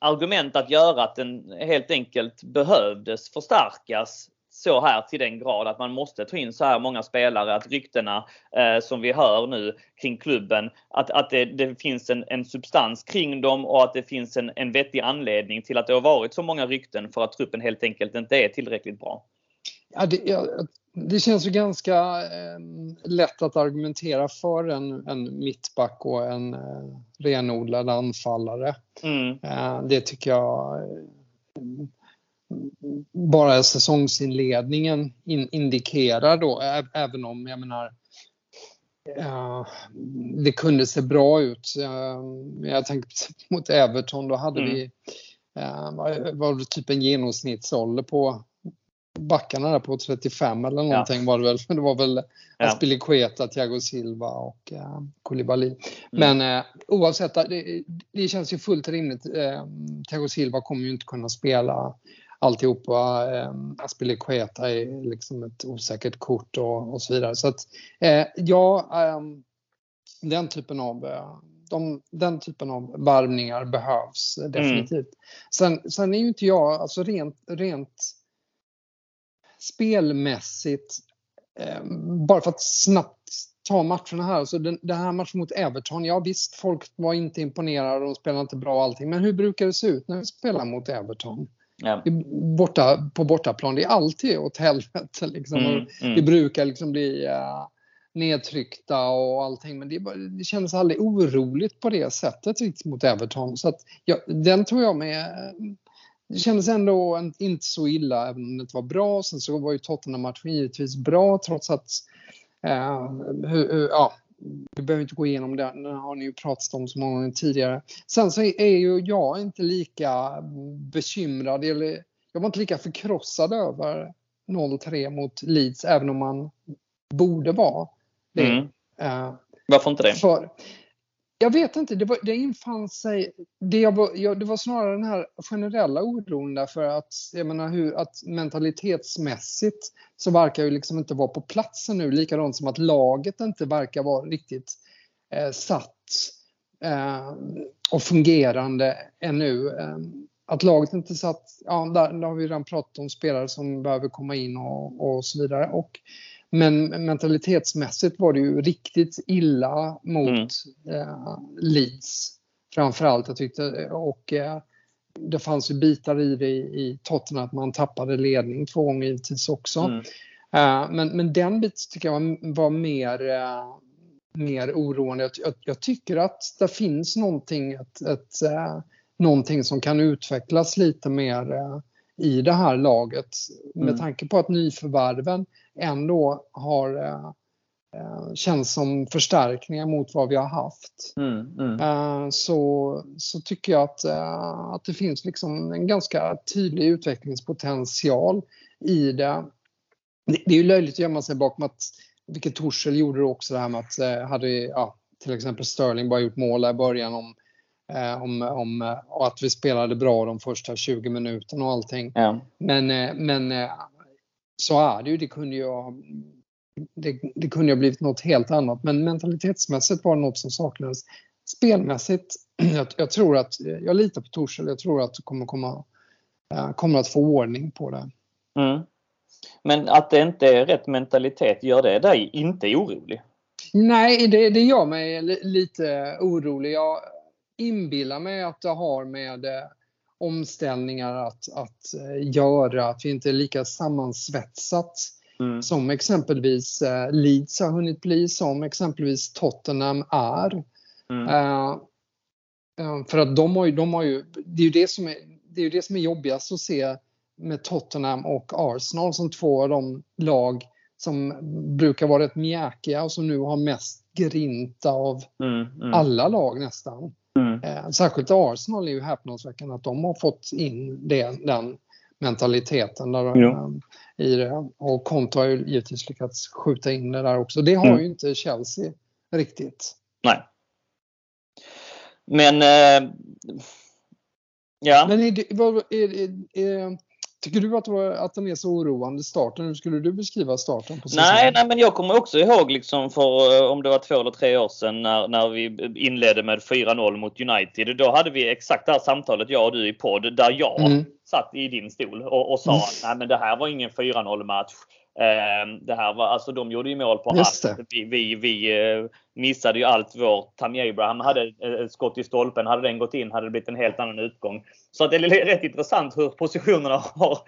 argument att göra att den helt enkelt behövdes förstärkas så här till den grad att man måste ta in så här många spelare att ryktena eh, som vi hör nu kring klubben att, att det, det finns en, en substans kring dem och att det finns en, en vettig anledning till att det har varit så många rykten för att truppen helt enkelt inte är tillräckligt bra. Ja, det, ja, det känns ju ganska eh, lätt att argumentera för en, en mittback och en eh, renodlad anfallare. Mm. Eh, det tycker jag eh, bara säsongsinledningen in, indikerar då. Ä, även om jag menar eh, det kunde se bra ut. Eh, jag tänkte mot Everton då hade mm. vi eh, var, var det typ en genomsnittsålder på backarna där på trettiofem eller någonting ja. var det väl. Det var väl ja. Aspilicueta, Thiago Silva och uh, Koulibaly. Mm. Men uh, oavsett, det, det känns ju fullt rimligt. Uh, Thiago Silva kommer ju inte kunna spela alltihopa. Eh, Aspilicueta är liksom ett osäkert kort och, och så vidare. Så att eh, ja, eh, den typen av... Eh, De, den typen av varvningar behövs definitivt. Mm. Sen, sen är ju inte jag, alltså rent, rent spelmässigt, eh, bara för att snabbt ta matcherna här. Alltså den, den här matchen mot Everton, ja visst, folk var inte imponerade och spelade inte bra allting. Men hur brukar det se ut när vi spelar mot Everton? Ja. Borta, på bortaplan, det är alltid åt helvete. Liksom. Mm, mm. Det brukar liksom bli... Eh, nedtryckta och allting, men det, bara, det kändes aldrig oroligt på det sättet liksom, mot Everton, så att ja, den tror jag med, det kändes ändå en, inte så illa, även om det var bra. Sen så var ju Tottenham-matchen givetvis bra, trots att eh, hur, hur, ja, vi behöver inte gå igenom det, den har ni ju pratat om så många gånger tidigare. Sen så är ju jag inte lika bekymrad, eller jag var inte lika förkrossad över noll tre mot Leeds, även om man borde vara det. Mm. Uh, Varför inte det? För, jag vet inte, det, var, det infann sig det, jag, jag, det var snarare den här generella oron där, för att jag menar hur, att mentalitetsmässigt så verkar ju liksom inte vara på platsen nu, likadant som att laget inte verkar vara riktigt eh, satt eh, och fungerande ännu. Eh, att laget inte satt, ja, där, där har vi redan pratat om spelare som behöver komma in och, och så vidare, och men mentalitetsmässigt var det ju riktigt illa mot mm. eh, Leeds framförallt, jag tyckte. Och eh, det fanns ju bitar i det i, i Tottenham, att man tappade ledning två gånger i tids också. Mm. Eh, men, men den biten tycker jag var, var mer, eh, mer oroande. Jag, jag, jag tycker att det finns någonting, ett, ett, eh, någonting som kan utvecklas lite mer eh, i det här laget, med mm. tanke på att nyförvärven ändå har eh, känns som förstärkningar mot vad vi har haft. Mm, mm. Eh, så, så tycker jag att, eh, att det finns liksom en ganska tydlig utvecklingspotential i det. Det, det är ju löjligt att gömma sig bakom att, vilket Tuchel gjorde också, det här med att eh, hade ja, till exempel Sterling bara gjort mål i början om Om, om och att vi spelade bra de första tjugo minuterna och allting. Ja. Men, men så är det ju. Det kunde ju det, det kunde ha blivit något helt annat. Men mentalitetsmässigt var något som saknades. Spelmässigt, jag, jag tror att jag litar på Tuchel. Jag tror att det kommer, komma, kommer att få ordning på det. Mm. Men att det inte är rätt mentalitet, gör det dig inte orolig? Nej, det, det gör mig lite orolig. Jag inbilla mig att det har med eh, omställningar att, att eh, göra, att vi inte är lika sammansvetsat mm. som exempelvis eh, Leeds har hunnit bli, som exempelvis Tottenham är. Mm. Eh, för att de har ju, de har ju det är ju det som är, det är ju det som är jobbigast att se med Tottenham och Arsenal, som två av de lag som brukar vara rätt mjäkiga och som nu har mest grinta av mm, mm. alla lag nästan. Mm. Särskilt Arsenal är ju häpnadsväckande att de har fått in det, den mentaliteten där de, i det, och Conte har ju givetvis lyckats skjuta in det där också. Det har mm. ju inte Chelsea riktigt. Nej. Men äh, ja. Men är det, är, är, är, tycker du att, var, att den är så oroande starten? Hur skulle du beskriva starten? På nej, nej, men jag kommer också ihåg liksom för om det var två eller tre år sedan när, när vi inledde med fyra noll mot United. Då hade vi exakt det här samtalet, jag och du i podd, där jag mm. satt i din stol och, och sa mm. nej, men det här var ingen fyra noll-match. Det här var, alltså de gjorde ju mål på allt. Vi, vi, vi missade ju allt vårt. Tammy Abraham hade ett skott i stolpen. Hade den gått in hade det blivit en helt annan utgång. Så att det är rätt intressant hur positionerna har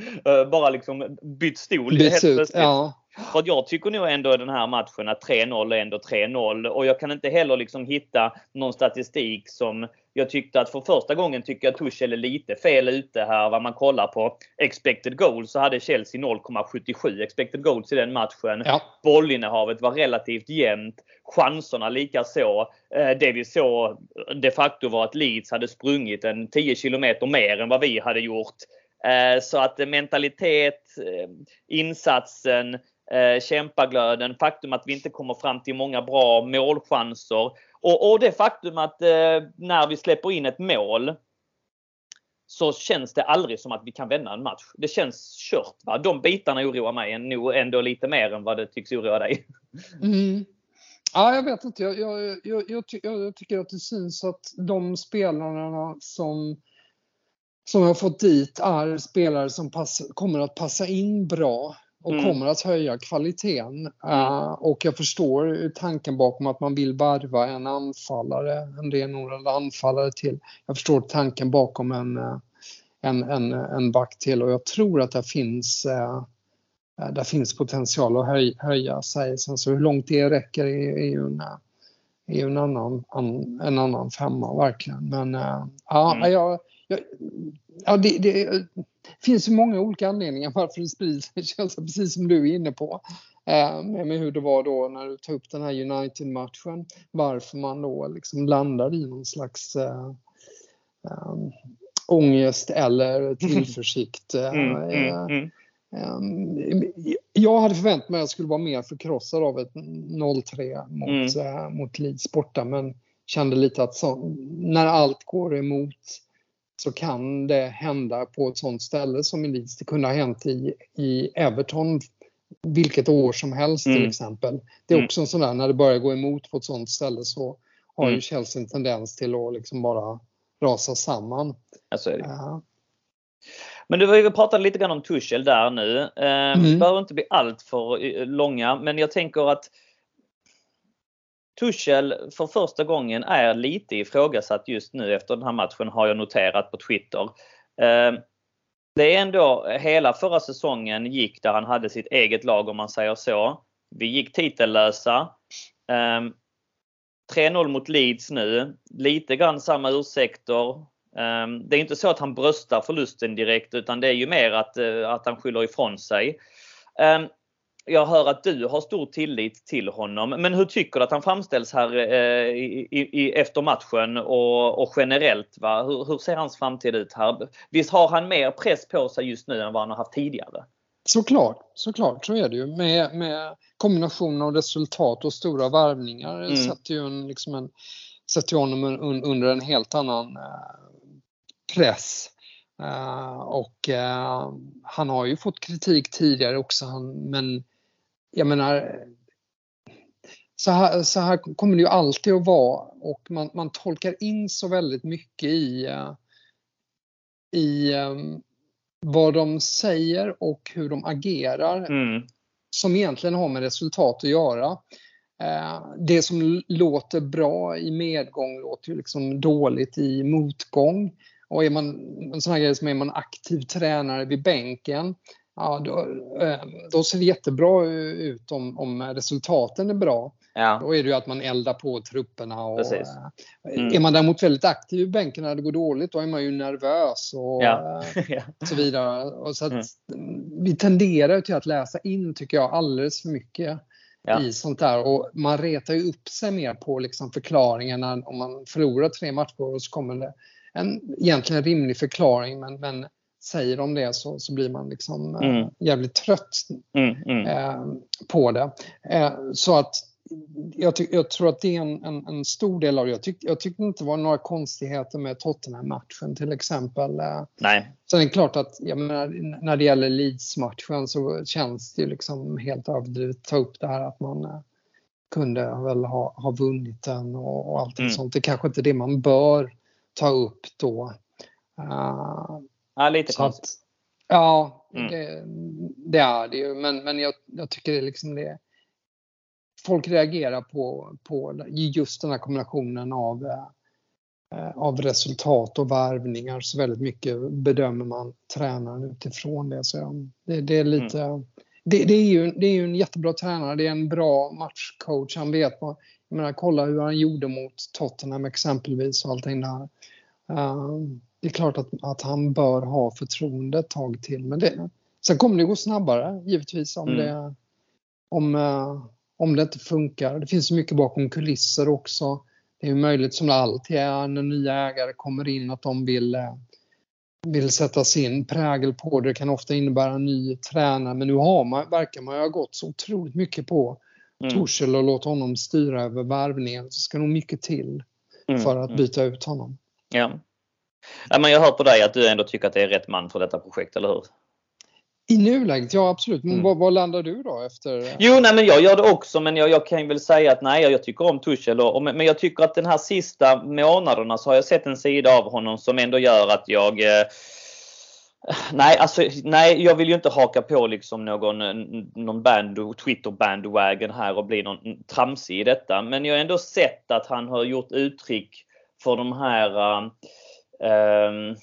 bara liksom bytt stol. Bytt ut, ja. För att jag tycker nog ändå i den här matchen att tre noll är ändå tre noll. Och jag kan inte heller liksom hitta någon statistik som... Jag tyckte att för första gången tycker jag Tuchel är lite fel ute här. Vad man kollar på expected goals så hade Chelsea noll komma sjuttiosju expected goals i den matchen. Ja. Bollinnehavet var relativt jämnt. Chanserna lika så. Det vi såg de facto var att Leeds hade sprungit en tio kilometer mer än vad vi hade gjort. Så att mentalitet, insatsen, kämpaglöden, faktum att vi inte kommer fram till många bra målchanser. Och, och det faktum att eh, när vi släpper in ett mål så känns det aldrig som att vi kan vända en match. Det känns kört, va? De bitarna oroar mig nog ändå lite mer än vad det tycks oroa dig. Mm. Ja, jag vet inte. Jag, jag, jag, jag, ty- jag tycker att det syns att de spelarna som, som har fått dit är spelare som pass, kommer att passa in bra och mm. kommer att höja kvaliteten. Mm. Uh, och jag förstår tanken bakom att man vill varva en anfallare, en renodlad anfallare till. Jag förstår tanken bakom en, en, en, en back till, och jag tror att det finns... Uh, Där finns potential att höja, höja sig. Sen så hur långt det räcker är, är ju, en, är ju en, annan, an, en annan femma verkligen. Men äh, mm. ja, ja, ja det, det, det finns ju många olika anledningar varför det sprids. Det känns precis som du är inne på. Äh, med hur det var då när du tog upp den här United-matchen. Varför man då liksom landar i någon slags... Äh, äh, ångest eller tillförsikt. Äh, mm, mm, mm. Jag hade förväntat mig att jag skulle vara mer förkrossad av ett noll tre mot, mm. äh, mot Leeds borta, men kände lite att så, när allt går emot så kan det hända på ett sånt ställe som i Leeds. Det kunde ha hänt i, i Everton vilket år som helst mm. till exempel. Det är mm. också en sån där, när det börjar gå emot på ett sånt ställe så har mm. ju Chelsea en tendens till att liksom bara rasa samman. Alltså är det. Äh, Men du, vi pratade lite grann om Tuchel där nu. Mm. Det behöver inte bli allt för långa, men jag tänker att Tuchel för första gången är lite ifrågasatt just nu efter den här matchen, har jag noterat på Twitter. Det är ändå, hela förra säsongen gick där han hade sitt eget lag om man säger så. Vi gick titellösa. tre noll mot Leeds nu. Lite grann samma ursäkter. Det är inte så att han bröstar förlusten direkt, utan det är ju mer att, att han skyller ifrån sig. Jag hör att du har stor tillit till honom, men hur tycker du att han framställs här i, i, efter matchen och, och generellt, va? Hur, hur ser hans framtid ut här? Visst har han mer press på sig just nu än vad han har haft tidigare? Såklart, såklart så är det ju. Med, med kombinationen av resultat och stora värvningar mm. sätter ju en, liksom en, sätter honom under en helt annan press. Uh, och uh, han har ju fått kritik tidigare också. Han, men jag menar, så här, så här kommer det ju alltid att vara. Och man, man tolkar in så väldigt mycket i, uh, i um, vad de säger och hur de agerar. Mm. Som egentligen har med resultat att göra. Det som låter bra i medgång låter ju liksom dåligt i motgång. Och är man en sån här grej som är man aktiv tränare vid bänken, ja, då, då ser det jättebra ut om, om resultaten är bra. Ja. Då är det ju att man eldar på trupperna. Och, mm. är man däremot väldigt aktiv i bänken när det går dåligt, då är man ju nervös och ja. så vidare. Och så att mm. vi tenderar till att läsa in, tycker jag, alldeles för mycket. Ja. I sånt där, och man retar ju upp sig mer på liksom förklaringarna. Om man förlorar tre matcher så kommer det en egentligen rimlig förklaring, men, men säger de det så, så blir man liksom mm. äh, jävligt trött mm, mm. Äh, på det. Äh, så att jag, ty- jag tror att det är en, en, en stor del av det. Jag, tyck- jag tyckte inte det var några konstigheter med Tottenham-matchen till exempel. Äh, Nej. Så det är klart att jag menar, när det gäller Leeds-matchen så känns det ju liksom helt överdrivet att ta upp det här att man äh, kunde väl ha, ha vunnit den och, och allt mm. sånt. Det kanske inte är det man bör ta upp då. Äh, ja, lite konstigt. Att, ja, mm. det, det är det ju. Men, men jag, jag tycker det är liksom det. Folk reagerar på, på just den här kombinationen av, eh, av resultat och värvningar. Så väldigt mycket bedömer man tränaren utifrån det. Så det, det, är lite, mm. det, det, är ju, det är ju en jättebra tränare. Det är en bra matchcoach. Han vet vad, jag menar, kolla hur han gjorde mot Tottenham exempelvis och allting där. Uh, det är klart att, att han bör ha förtroende ett tag till. Men det, sen kommer det gå snabbare givetvis om mm. det... Om, uh, Om det inte funkar. Det finns så mycket bakom kulisser också. Det är ju möjligt som det alltid är när nya ägare kommer in att de vill, vill sätta sin prägel på det. Det kan ofta innebära en ny tränare. Men nu har man, verkar man ju ha gått så otroligt mycket på mm. Tuchel och låta honom styra över värvningen. Så ska nog mycket till mm. för att byta ut honom. Ja. Ja, men jag hör på dig att du ändå tycker att det är rätt man för detta projekt, eller hur? I nuläget, ja absolut. Men mm. vad, vad landar du då efter? Jo, nej, men jag gör det också. Men jag, jag kan väl säga att nej, jag tycker om Tuchel. Och, och, men jag tycker att den här sista månaderna så har jag sett en sida av honom som ändå gör att jag... Eh, nej, alltså, nej, jag vill ju inte haka på liksom någon, någon bandu, Twitter-bandwagon här och bli någon tramsig i detta. Men jag har ändå sett att han har gjort uttryck för de här... Eh,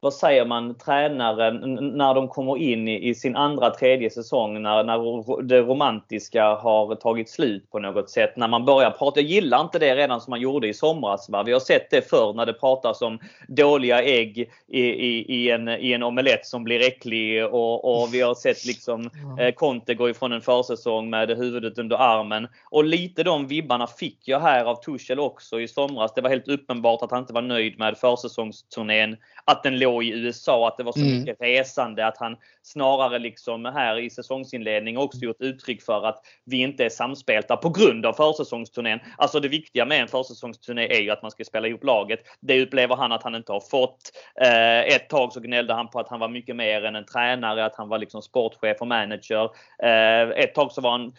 vad säger man, tränaren när de kommer in i, i sin andra, tredje säsong, när, när det romantiska har tagit slut på något sätt, när man börjar prata, jag gillar inte det redan som man gjorde i somras, va? Vi har sett det förr när det pratas om dåliga ägg i, i, i, en, i en omelett som blir äcklig, och, och vi har sett liksom eh, Conte gå ifrån en försäsong med huvudet under armen, och lite de vibbarna fick jag här av Tuchel också i somras. Det var helt uppenbart att han inte var nöjd med försäsongsturnén, att den i U S A, att det var så mm. mycket resande, att han snarare liksom här i säsongsinledning också gjort uttryck för att vi inte är samspelta på grund av försäsongsturnén. Alltså det viktiga med en försäsongsturné är ju att man ska spela ihop laget. Det upplever han att han inte har fått. Eh, ett tag så gnällde han på att han var mycket mer än en tränare, att han var liksom sportchef och manager. Eh, ett tag så var han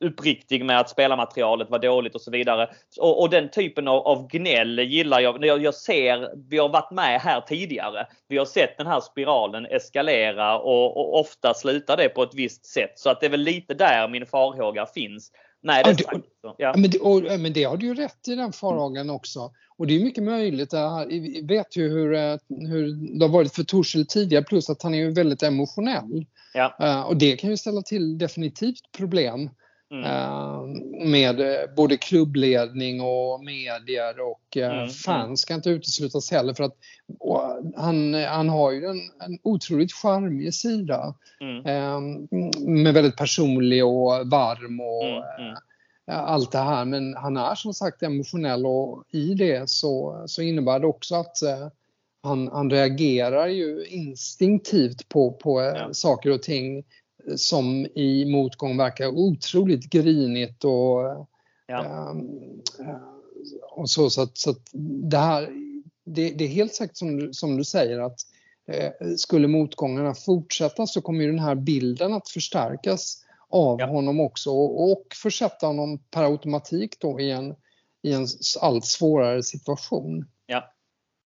uppriktig med att spelarmaterialet var dåligt och så vidare. Och, och den typen av, av gnäll gillar jag. jag. Jag ser, vi har varit med här tidigare. Vi har sett den här spiralen eskalera och, och ofta slutar det på ett visst sätt. Så att det är väl lite där min farhåga finns. Nej, det är ja, det, ja. men, det, och, men det har du ju rätt i, den farhågan också. Och det är mycket möjligt. Jag vet ju hur, hur det har varit för Tuchel tidigare. Plus att han är ju väldigt emotionell. Ja. Uh, och det kan ju ställa till definitivt problem mm. uh, med uh, både klubbledning och medier och uh, mm. fans ska inte uteslutas heller, för att uh, han, han har ju en, en otroligt charmig sida mm. uh, med väldigt personlig och varm och mm. Mm. Uh, allt det här, men han är som sagt emotionell, och i det så, så innebär det också att uh, Han, han reagerar ju instinktivt på, på ja. saker och ting som i motgång verkar otroligt grinigt och, ja. ähm, och så, så, att, så att det här, det, det är helt säkert som, som du säger att äh, skulle motgångarna fortsätta så kommer ju den här bilden att förstärkas av ja. honom också, och, och försätta honom per automatik då i en, i en allt svårare situation. Ja.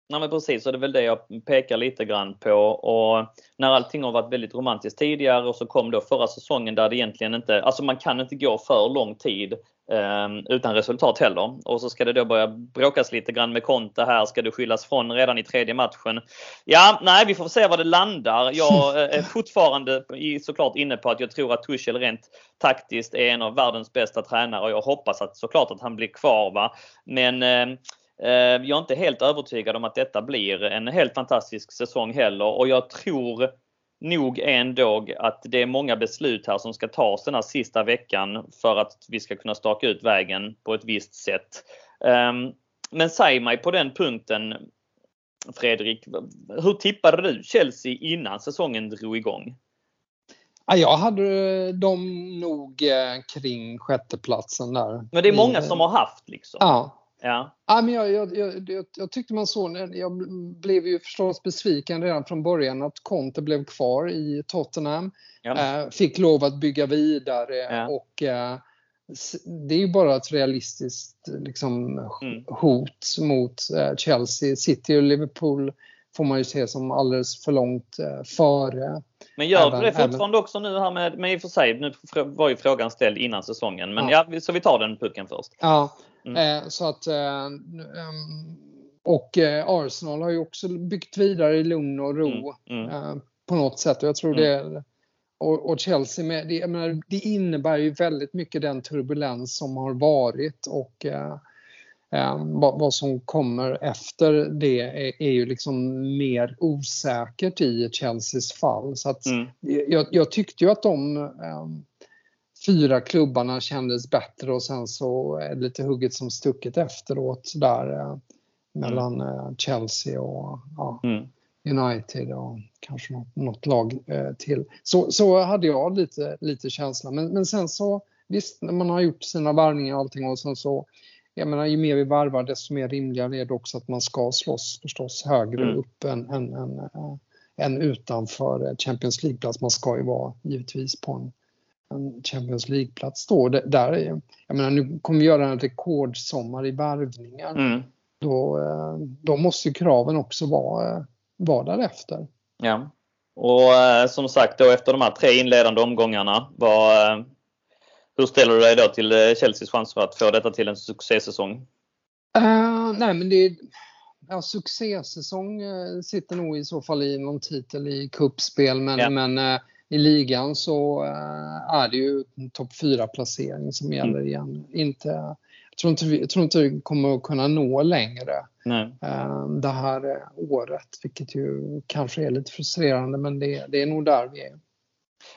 Nej, men precis, så det är väl det jag pekar lite grann på. Och när allting har varit väldigt romantiskt tidigare, och så kom då förra säsongen där det egentligen inte, alltså man kan inte gå för lång tid eh, utan resultat heller. Och så ska det då börja bråkas lite grann med Conte här, ska det skyllas från redan i tredje matchen. Ja, nej, vi får se var det landar. Jag är fortfarande såklart inne på att jag tror att Tuchel rent taktiskt är en av världens bästa tränare, och jag hoppas att såklart att han blir kvar, va. Men... Eh, Jag är inte helt övertygad om att detta blir en helt fantastisk säsong heller, och jag tror nog ändå att det är många beslut här som ska tas den här sista veckan för att vi ska kunna staka ut vägen på ett visst sätt. Men säg mig på den punkten, Fredrik, hur tippade du Chelsea innan säsongen drog igång? Jag hade dem nog kring sjätteplatsen där. Men det är många som har haft liksom. Ja. Ja. Ja, men jag, jag, jag, jag tyckte man såg, jag blev ju förstås besviken redan från början att Conte blev kvar i Tottenham, ja. eh, fick lov att bygga vidare, ja. och eh, det är ju bara ett realistiskt liksom, mm. hot mot eh, Chelsea. City och Liverpool får man ju se som alldeles för långt eh, före. Men gör även, det fortfarande även... också nu här med, men i och för sig, nu var ju frågan ställd innan säsongen, men ja. Ja, så vi tar den pucken först. Ja. Mm. Så att, och Arsenal har ju också byggt vidare i lugn och ro mm. Mm. på något sätt, och jag tror mm. det, och, och Chelsea med, det, jag menar, det innebär ju väldigt mycket den turbulens som har varit, och äh, vad, vad som kommer efter det är, är ju liksom mer osäkert i Chelseas fall, så att mm. jag, jag tyckte ju att de äh, fyra klubbarna kändes bättre, och sen så lite hugget som stucket efteråt där eh, mellan eh, Chelsea och ja, mm. United och kanske något, något lag eh, till. Så, så hade jag lite, lite känsla. Men, men sen så, visst, när man har gjort sina varningar och allting, och sen så jag menar, ju mer vi varvar desto mer rimligare är det också att man ska slåss förstås högre mm. upp än, än, än, äh, än utanför Champions League-plats. Man ska ju vara givetvis på en, en Champions League-plats då. Det, där är, jag menar, nu kommer vi göra en rekordsommar i varvningar. Mm. Då, då måste ju kraven också vara, vara därefter. Ja, och eh, som sagt då efter de här tre inledande omgångarna, var, eh, hur ställer du dig då till eh, Chelseas chans för att få detta till en succésäsong? Uh, nej men det är, ja, succésäsong eh, sitter nog i så fall i någon titel i cupspel, men, ja. men eh, i ligan så eh, är det ju topp fyra placering som gäller mm. igen. Inte... Jag tror, inte, jag tror inte vi kommer att kunna nå längre Nej. det här året, vilket ju kanske är lite frustrerande, men det, det är nog där vi är.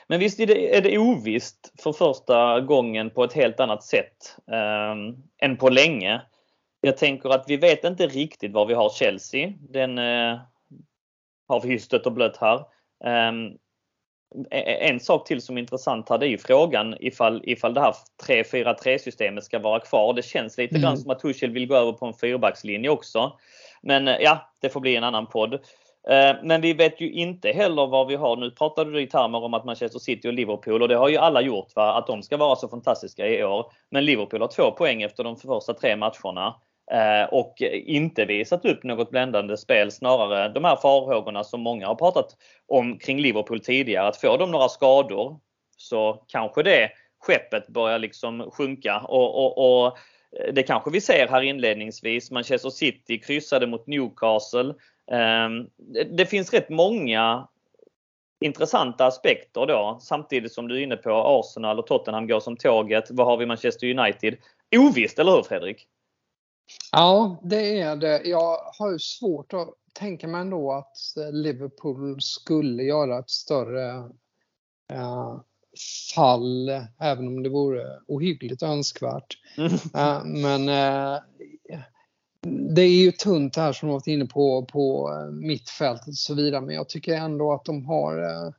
Men visst är det, är det ovisst för första gången på ett helt annat sätt eh, än på länge. Jag tänker att vi vet inte riktigt var vi har Chelsea. Den eh, har vi stött och blött här. Eh, En sak till som är intressant här, det är ju frågan ifall, ifall det här tre fyra tre-systemet ska vara kvar. Det känns lite mm. grann som att Tuchel vill gå över på en fyrbackslinje också. Men ja, det får bli en annan podd. Men vi vet ju inte heller vad vi har. Nu pratade du i termer om att Manchester City och Liverpool, och det har ju alla gjort, va? Att de ska vara så fantastiska i år. Men Liverpool har två poäng efter de första tre matcherna och inte visat upp något bländande spel, snarare de här farhågorna som många har pratat om kring Liverpool tidigare, att får de några skador så kanske det skeppet börjar liksom sjunka, och, och, och det kanske vi ser här inledningsvis. Manchester City kryssade mot Newcastle. Det finns rätt många intressanta aspekter då, samtidigt som du är inne på Arsenal och Tottenham går som tåget. Vad har vi Manchester United? Ovisst, eller hur Fredrik? Ja, det är det. Jag har ju svårt att tänka mig ändå att Liverpool skulle göra ett större äh, fall, även om det vore ohyggligt önskvärt. Mm. Äh, men äh, det är ju tunt här som vi har varit inne på, på mittfältet och så vidare. Men jag tycker ändå att de har, äh,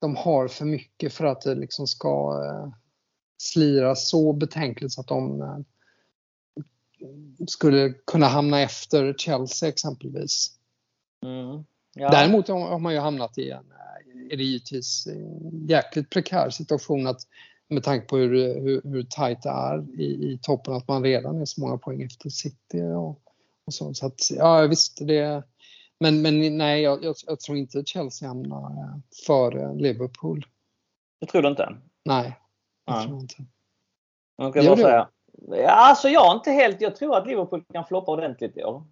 de har för mycket för att det liksom ska äh, slira så betänkligt så att de... Äh, skulle kunna hamna efter Chelsea exempelvis. Mm, ja. Däremot har man ju hamnat i en, är det givetvis en jäkligt prekär situation att, med tanke på hur, hur, hur tajt det är i, i toppen, att man redan är så många poäng efter City och, och så. Så att, ja visst det, men, men nej jag, jag, jag tror inte Chelsea hamnar före Liverpool. Jag tror du inte? Nej, jag ja. tror inte. Man kan bara säga. Ja, alltså jag inte helt. Jag tror att Liverpool kan floppa ordentligt i år.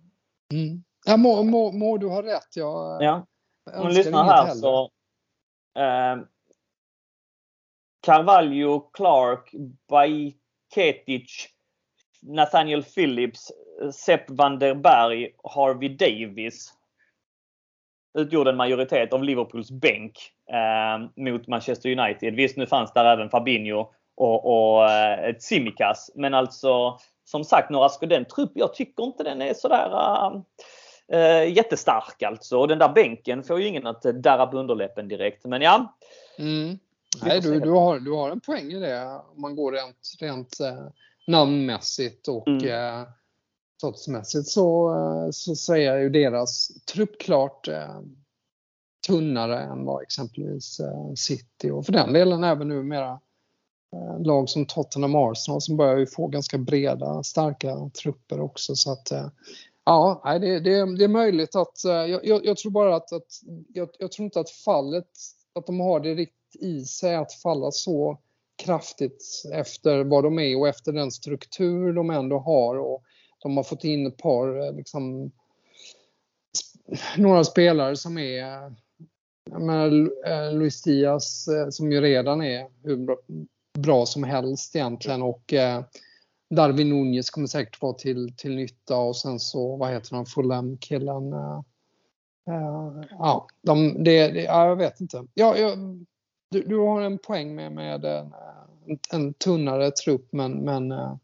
Mm. Ja, må, må, må du har rätt. Jag ja. Om du lyssnar här heller. Så eh, Carvalho, Clark, Bajketic, Nathaniel Phillips, Sepp van der Berg, Harvey Davies utgjorde en majoritet av Liverpools bänk eh, mot Manchester United. Visst, nu fanns där även Fabinho och, och ett Tsimikas. Men alltså, som sagt, några skor, den trupp, jag tycker inte den är sådär äh, jättestark alltså. Och den där bänken får ju ingen att darra på underläppen direkt. Men ja. Mm. Nej, du, du, har, du har en poäng i det. Man går rent, rent äh, namnmässigt och mm. äh, sortsmässigt så, äh, så säger ju deras trupp klart äh, tunnare än vad exempelvis äh, City. Och för den delen även numera lag som Tottenham och Arsenal som börjar ju få ganska breda, starka trupper också. Så att, ja, det, det, det är möjligt att jag, jag, jag tror bara att, att jag, jag tror inte att fallet, att de har det riktigt i sig att falla så kraftigt efter vad de är och efter den struktur de ändå har, och de har fått in ett par liksom, några spelare som är, jag menar, Luis Diaz som ju redan är hur bra som helst egentligen, och eh, Darwin Nunez kommer säkert vara till, till nytta, och sen så, vad heter han, Fulham-killen eh, eh, ja, de, det, det, ja, jag vet inte ja, jag, du, du har en poäng med, med en, en tunnare trupp, men, men eh,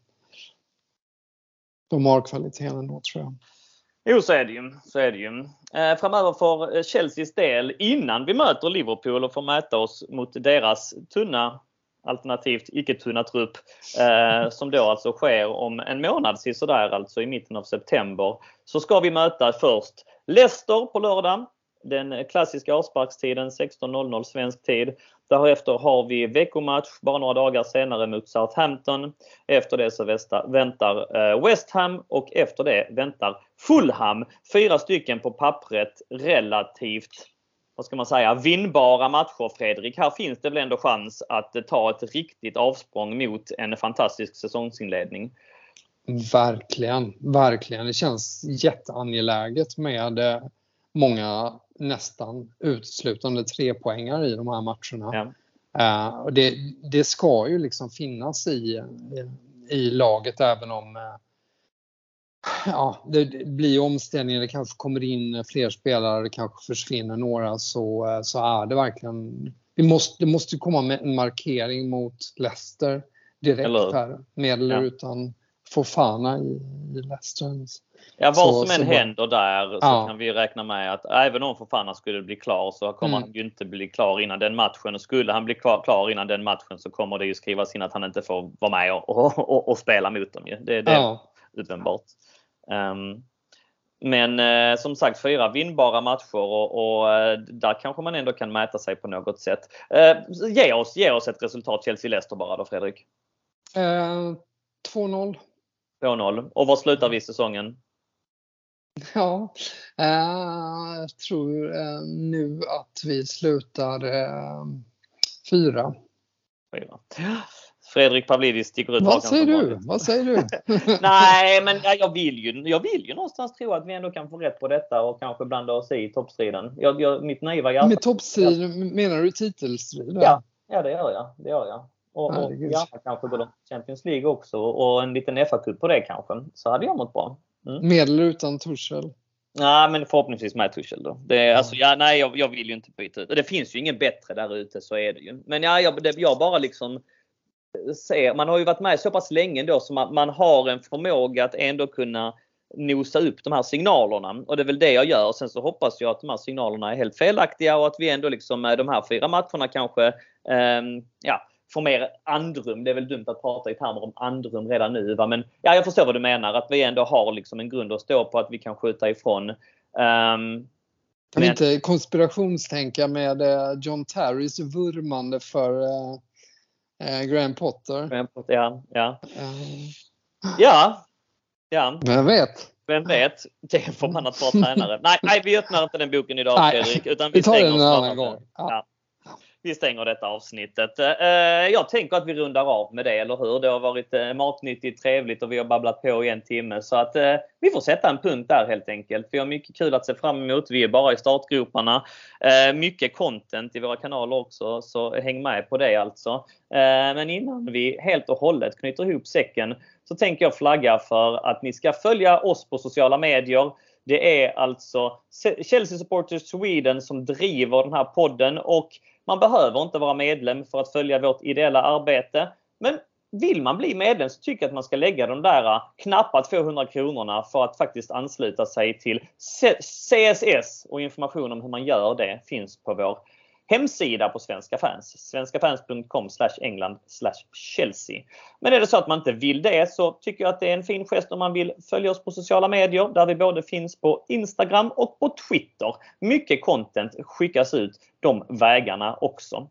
de har kvaliteten ändå, tror jag. Jo, så är det ju. Så är det ju. Eh, framöver för Chelseas del, innan vi möter Liverpool och får mäta oss mot deras tunna alternativt icke-tunnad trupp, eh, som då alltså sker om en månad sådär, alltså i mitten av september. Så ska vi möta först Leicester på lördagen, den klassiska avsparkstiden sexton noll noll svensk tid. Därefter har vi veckomatch bara några dagar senare mot Southampton. Efter det så väntar West Ham och efter det väntar Fulham. Fyra stycken på pappret relativt, vad ska man säga, vinnbara matcher, Fredrik. Här finns det väl ändå chans att ta ett riktigt avsprång mot en fantastisk säsongsinledning. Verkligen, verkligen. Det känns jätteangeläget med många nästan utslutande trepoängar i de här matcherna. Ja. Uh, och det, det ska ju liksom finnas i, i laget, även om uh, ja, det, det blir omställningar, det kanske kommer in fler spelare, det kanske försvinner några, så, uh, så är det verkligen, det måste, det måste komma med en markering mot Leicester direkt. Hello. Här, med eller ja. utan Fofana i, i Leicester. Ja, vad så, som än händer där så ja. kan vi räkna med att även om Fofana skulle bli klar så kommer mm. han ju inte bli klar innan den matchen. Och skulle han bli klar, klar innan den matchen så kommer det ju skrivas in att han inte får vara med och, och, och, och spela mot dem. Det är det ja. utvändbart. Um, men eh, som sagt, fyra vinnbara matcher och, och eh, där kanske man ändå kan mäta sig på något sätt. Eh, ge, oss, ge oss ett resultat Chelsea-Leicester bara då, Fredrik. Eh, två noll. två noll. Och var slutar vi säsongen? Ja, eh, jag tror eh, nu att vi slutar eh, fyra. fyra. Fredrik Pavlidis sticker ut. Vad säger du? Vad säger du? Nej, men jag vill, ju, jag vill ju någonstans tro att vi ändå kan få rätt på detta och kanske blanda oss i toppstriden. Jag, jag, mitt naiva hjärta. Med toppstriden menar du titelstriden? Ja, ja det gör jag. Det gör jag. Och, och ja, kanske går de Champions League också och en liten F A-cup på det kanske. Så hade jag mått bra. Mm. Med eller utan Tuchel? Nej, men förhoppningsvis med Tuchel då. Det, mm. alltså, ja, nej, jag, jag vill ju inte byta ut. Det finns ju ingen bättre där ute, så är det ju. Men ja, jag, det, jag bara liksom ser, man har ju varit med så pass länge då så man, man har en förmåga att ändå kunna nosa upp de här signalerna. Och det är väl det jag gör. Sen så hoppas jag att de här signalerna är helt felaktiga och att vi ändå liksom med de här fyra matcherna kanske eh, ja, får mer andrum. Det är väl dumt att prata i termer om andrum redan nu, va? Men ja, jag förstår vad du menar. Att vi ändå har liksom en grund att stå på, att vi kan skjuta ifrån. Um, kan men... inte konspirationstänka med uh, John Terrys vurmande för uh, uh, Graham Potter. Graham Potter, ja. Ja. Uh... ja. ja. Vem vet? Vem vet? Det får man att vara tränare. nej, nej, vi öppnar inte den boken idag, Fredrik. Utan vi, vi tar den en annan gång. Ja. Ja. Vi stänger detta avsnittet. Jag tänker att vi rundar av med det, eller hur? Det har varit matnyttigt, trevligt och vi har babblat på i en timme. Så att vi får sätta en punkt där helt enkelt. Vi har mycket kul att se fram emot. Vi är bara i startgroparna. Mycket content i våra kanaler också, så häng med på det alltså. Men innan vi helt och hållet knyter ihop säcken så tänker jag flagga för att ni ska följa oss på sociala medier. Det är alltså Chelsea Supporters Sweden som driver den här podden och man behöver inte vara medlem för att följa vårt ideella arbete. Men vill man bli medlem så tycker jag att man ska lägga de där knappt tvåhundra kronorna för att faktiskt ansluta sig till C S S. Och information om hur man gör det finns på vår hemsida på Svenska Fans. svenskafans punkt com slash england slash Chelsea. Men är det så att man inte vill det så tycker jag att det är en fin gest om man vill följa oss på sociala medier. Där vi både finns på Instagram och på Twitter. Mycket content skickas ut de vägarna också.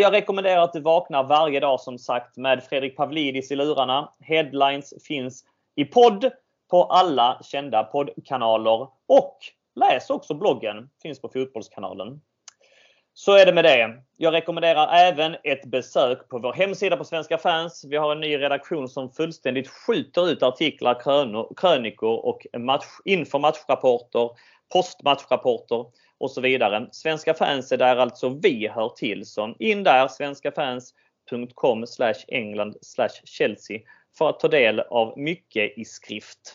Jag rekommenderar att du vaknar varje dag som sagt med Fredrik Pavlidis i lurarna. Headlines finns i podd på alla kända poddkanaler. Och läs också bloggen, finns på fotbollskanalen. Så är det med det. Jag rekommenderar även ett besök på vår hemsida på Svenska Fans. Vi har en ny redaktion som fullständigt skjuter ut artiklar, krönikor och match, informatchrapporter, postmatchrapporter och så vidare. Svenska Fans är där alltså vi hör till. Så in där, svenskafans punkt com slash england slash Chelsea, för att ta del av mycket i skrift.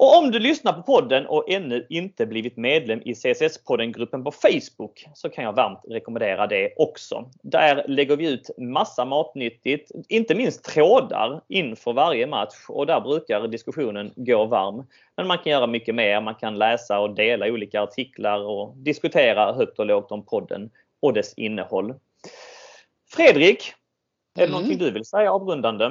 Och om du lyssnar på podden och ännu inte blivit medlem i C S S-podden-gruppen på Facebook så kan jag varmt rekommendera det också. Där lägger vi ut massa matnyttigt, inte minst trådar inför varje match och där brukar diskussionen gå varm. Men man kan göra mycket mer, man kan läsa och dela olika artiklar och diskutera högt och lågt om podden och dess innehåll. Fredrik, är det mm. någonting du vill säga avrundande?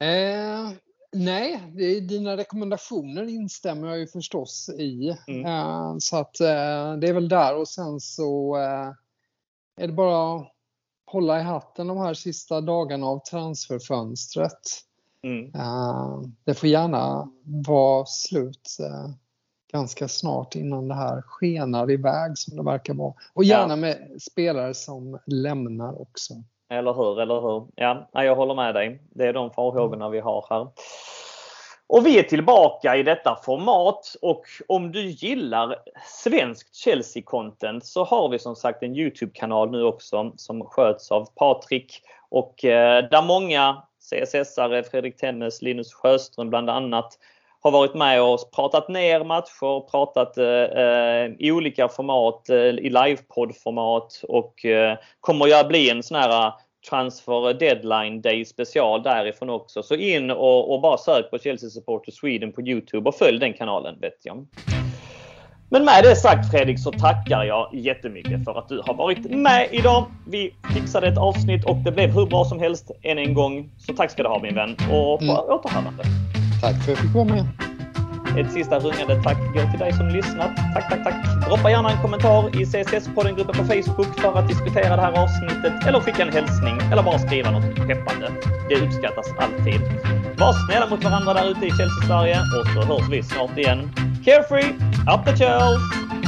Eh, nej, dina rekommendationer instämmer jag ju förstås i. Mm. Eh, så att eh, det är väl där, och sen så eh, är det bara att hålla i hatten de här sista dagarna av transferfönstret. Mm. Eh, det får gärna vara slut eh, ganska snart innan det här skenar iväg som det verkar vara. Och gärna ja. med spelare som lämnar också. Eller hur, eller hur. Ja, jag håller med dig. Det är de farhågorna vi har här. Och vi är tillbaka i detta format. Och om du gillar svensk Chelsea-content så har vi som sagt en YouTube-kanal nu också som sköts av Patrik. Och eh, där många C S S-are, Fredrik Tennes, Linus Sjöström bland annat, har varit med och pratat ner matcher, pratat eh, i olika format, eh, i livepoddformat, och eh, kommer att bli en sån här transfer deadline day special därifrån också. Så in och, och bara sök på Chelsea Supporters Sweden på YouTube och följ den kanalen, vet jag. Men med det sagt, Fredrik, så tackar jag jättemycket för att du har varit med idag. Vi fixade ett avsnitt och det blev hur bra som helst än en gång. Så tack ska du ha, min vän, och på mm. återhörande. Tack för att jag fick vara med. Ett sista rungande tack går till dig som lyssnat. Tack, tack, tack. Droppa gärna en kommentar i C S S-podden-gruppen på Facebook för att diskutera det här avsnittet, eller skicka en hälsning, eller bara skriva något peppande. Det uppskattas alltid. Var snälla mot varandra där ute i Chelsea Sverige, och så hörs vi snart igen. Carefree, up the Chelsea!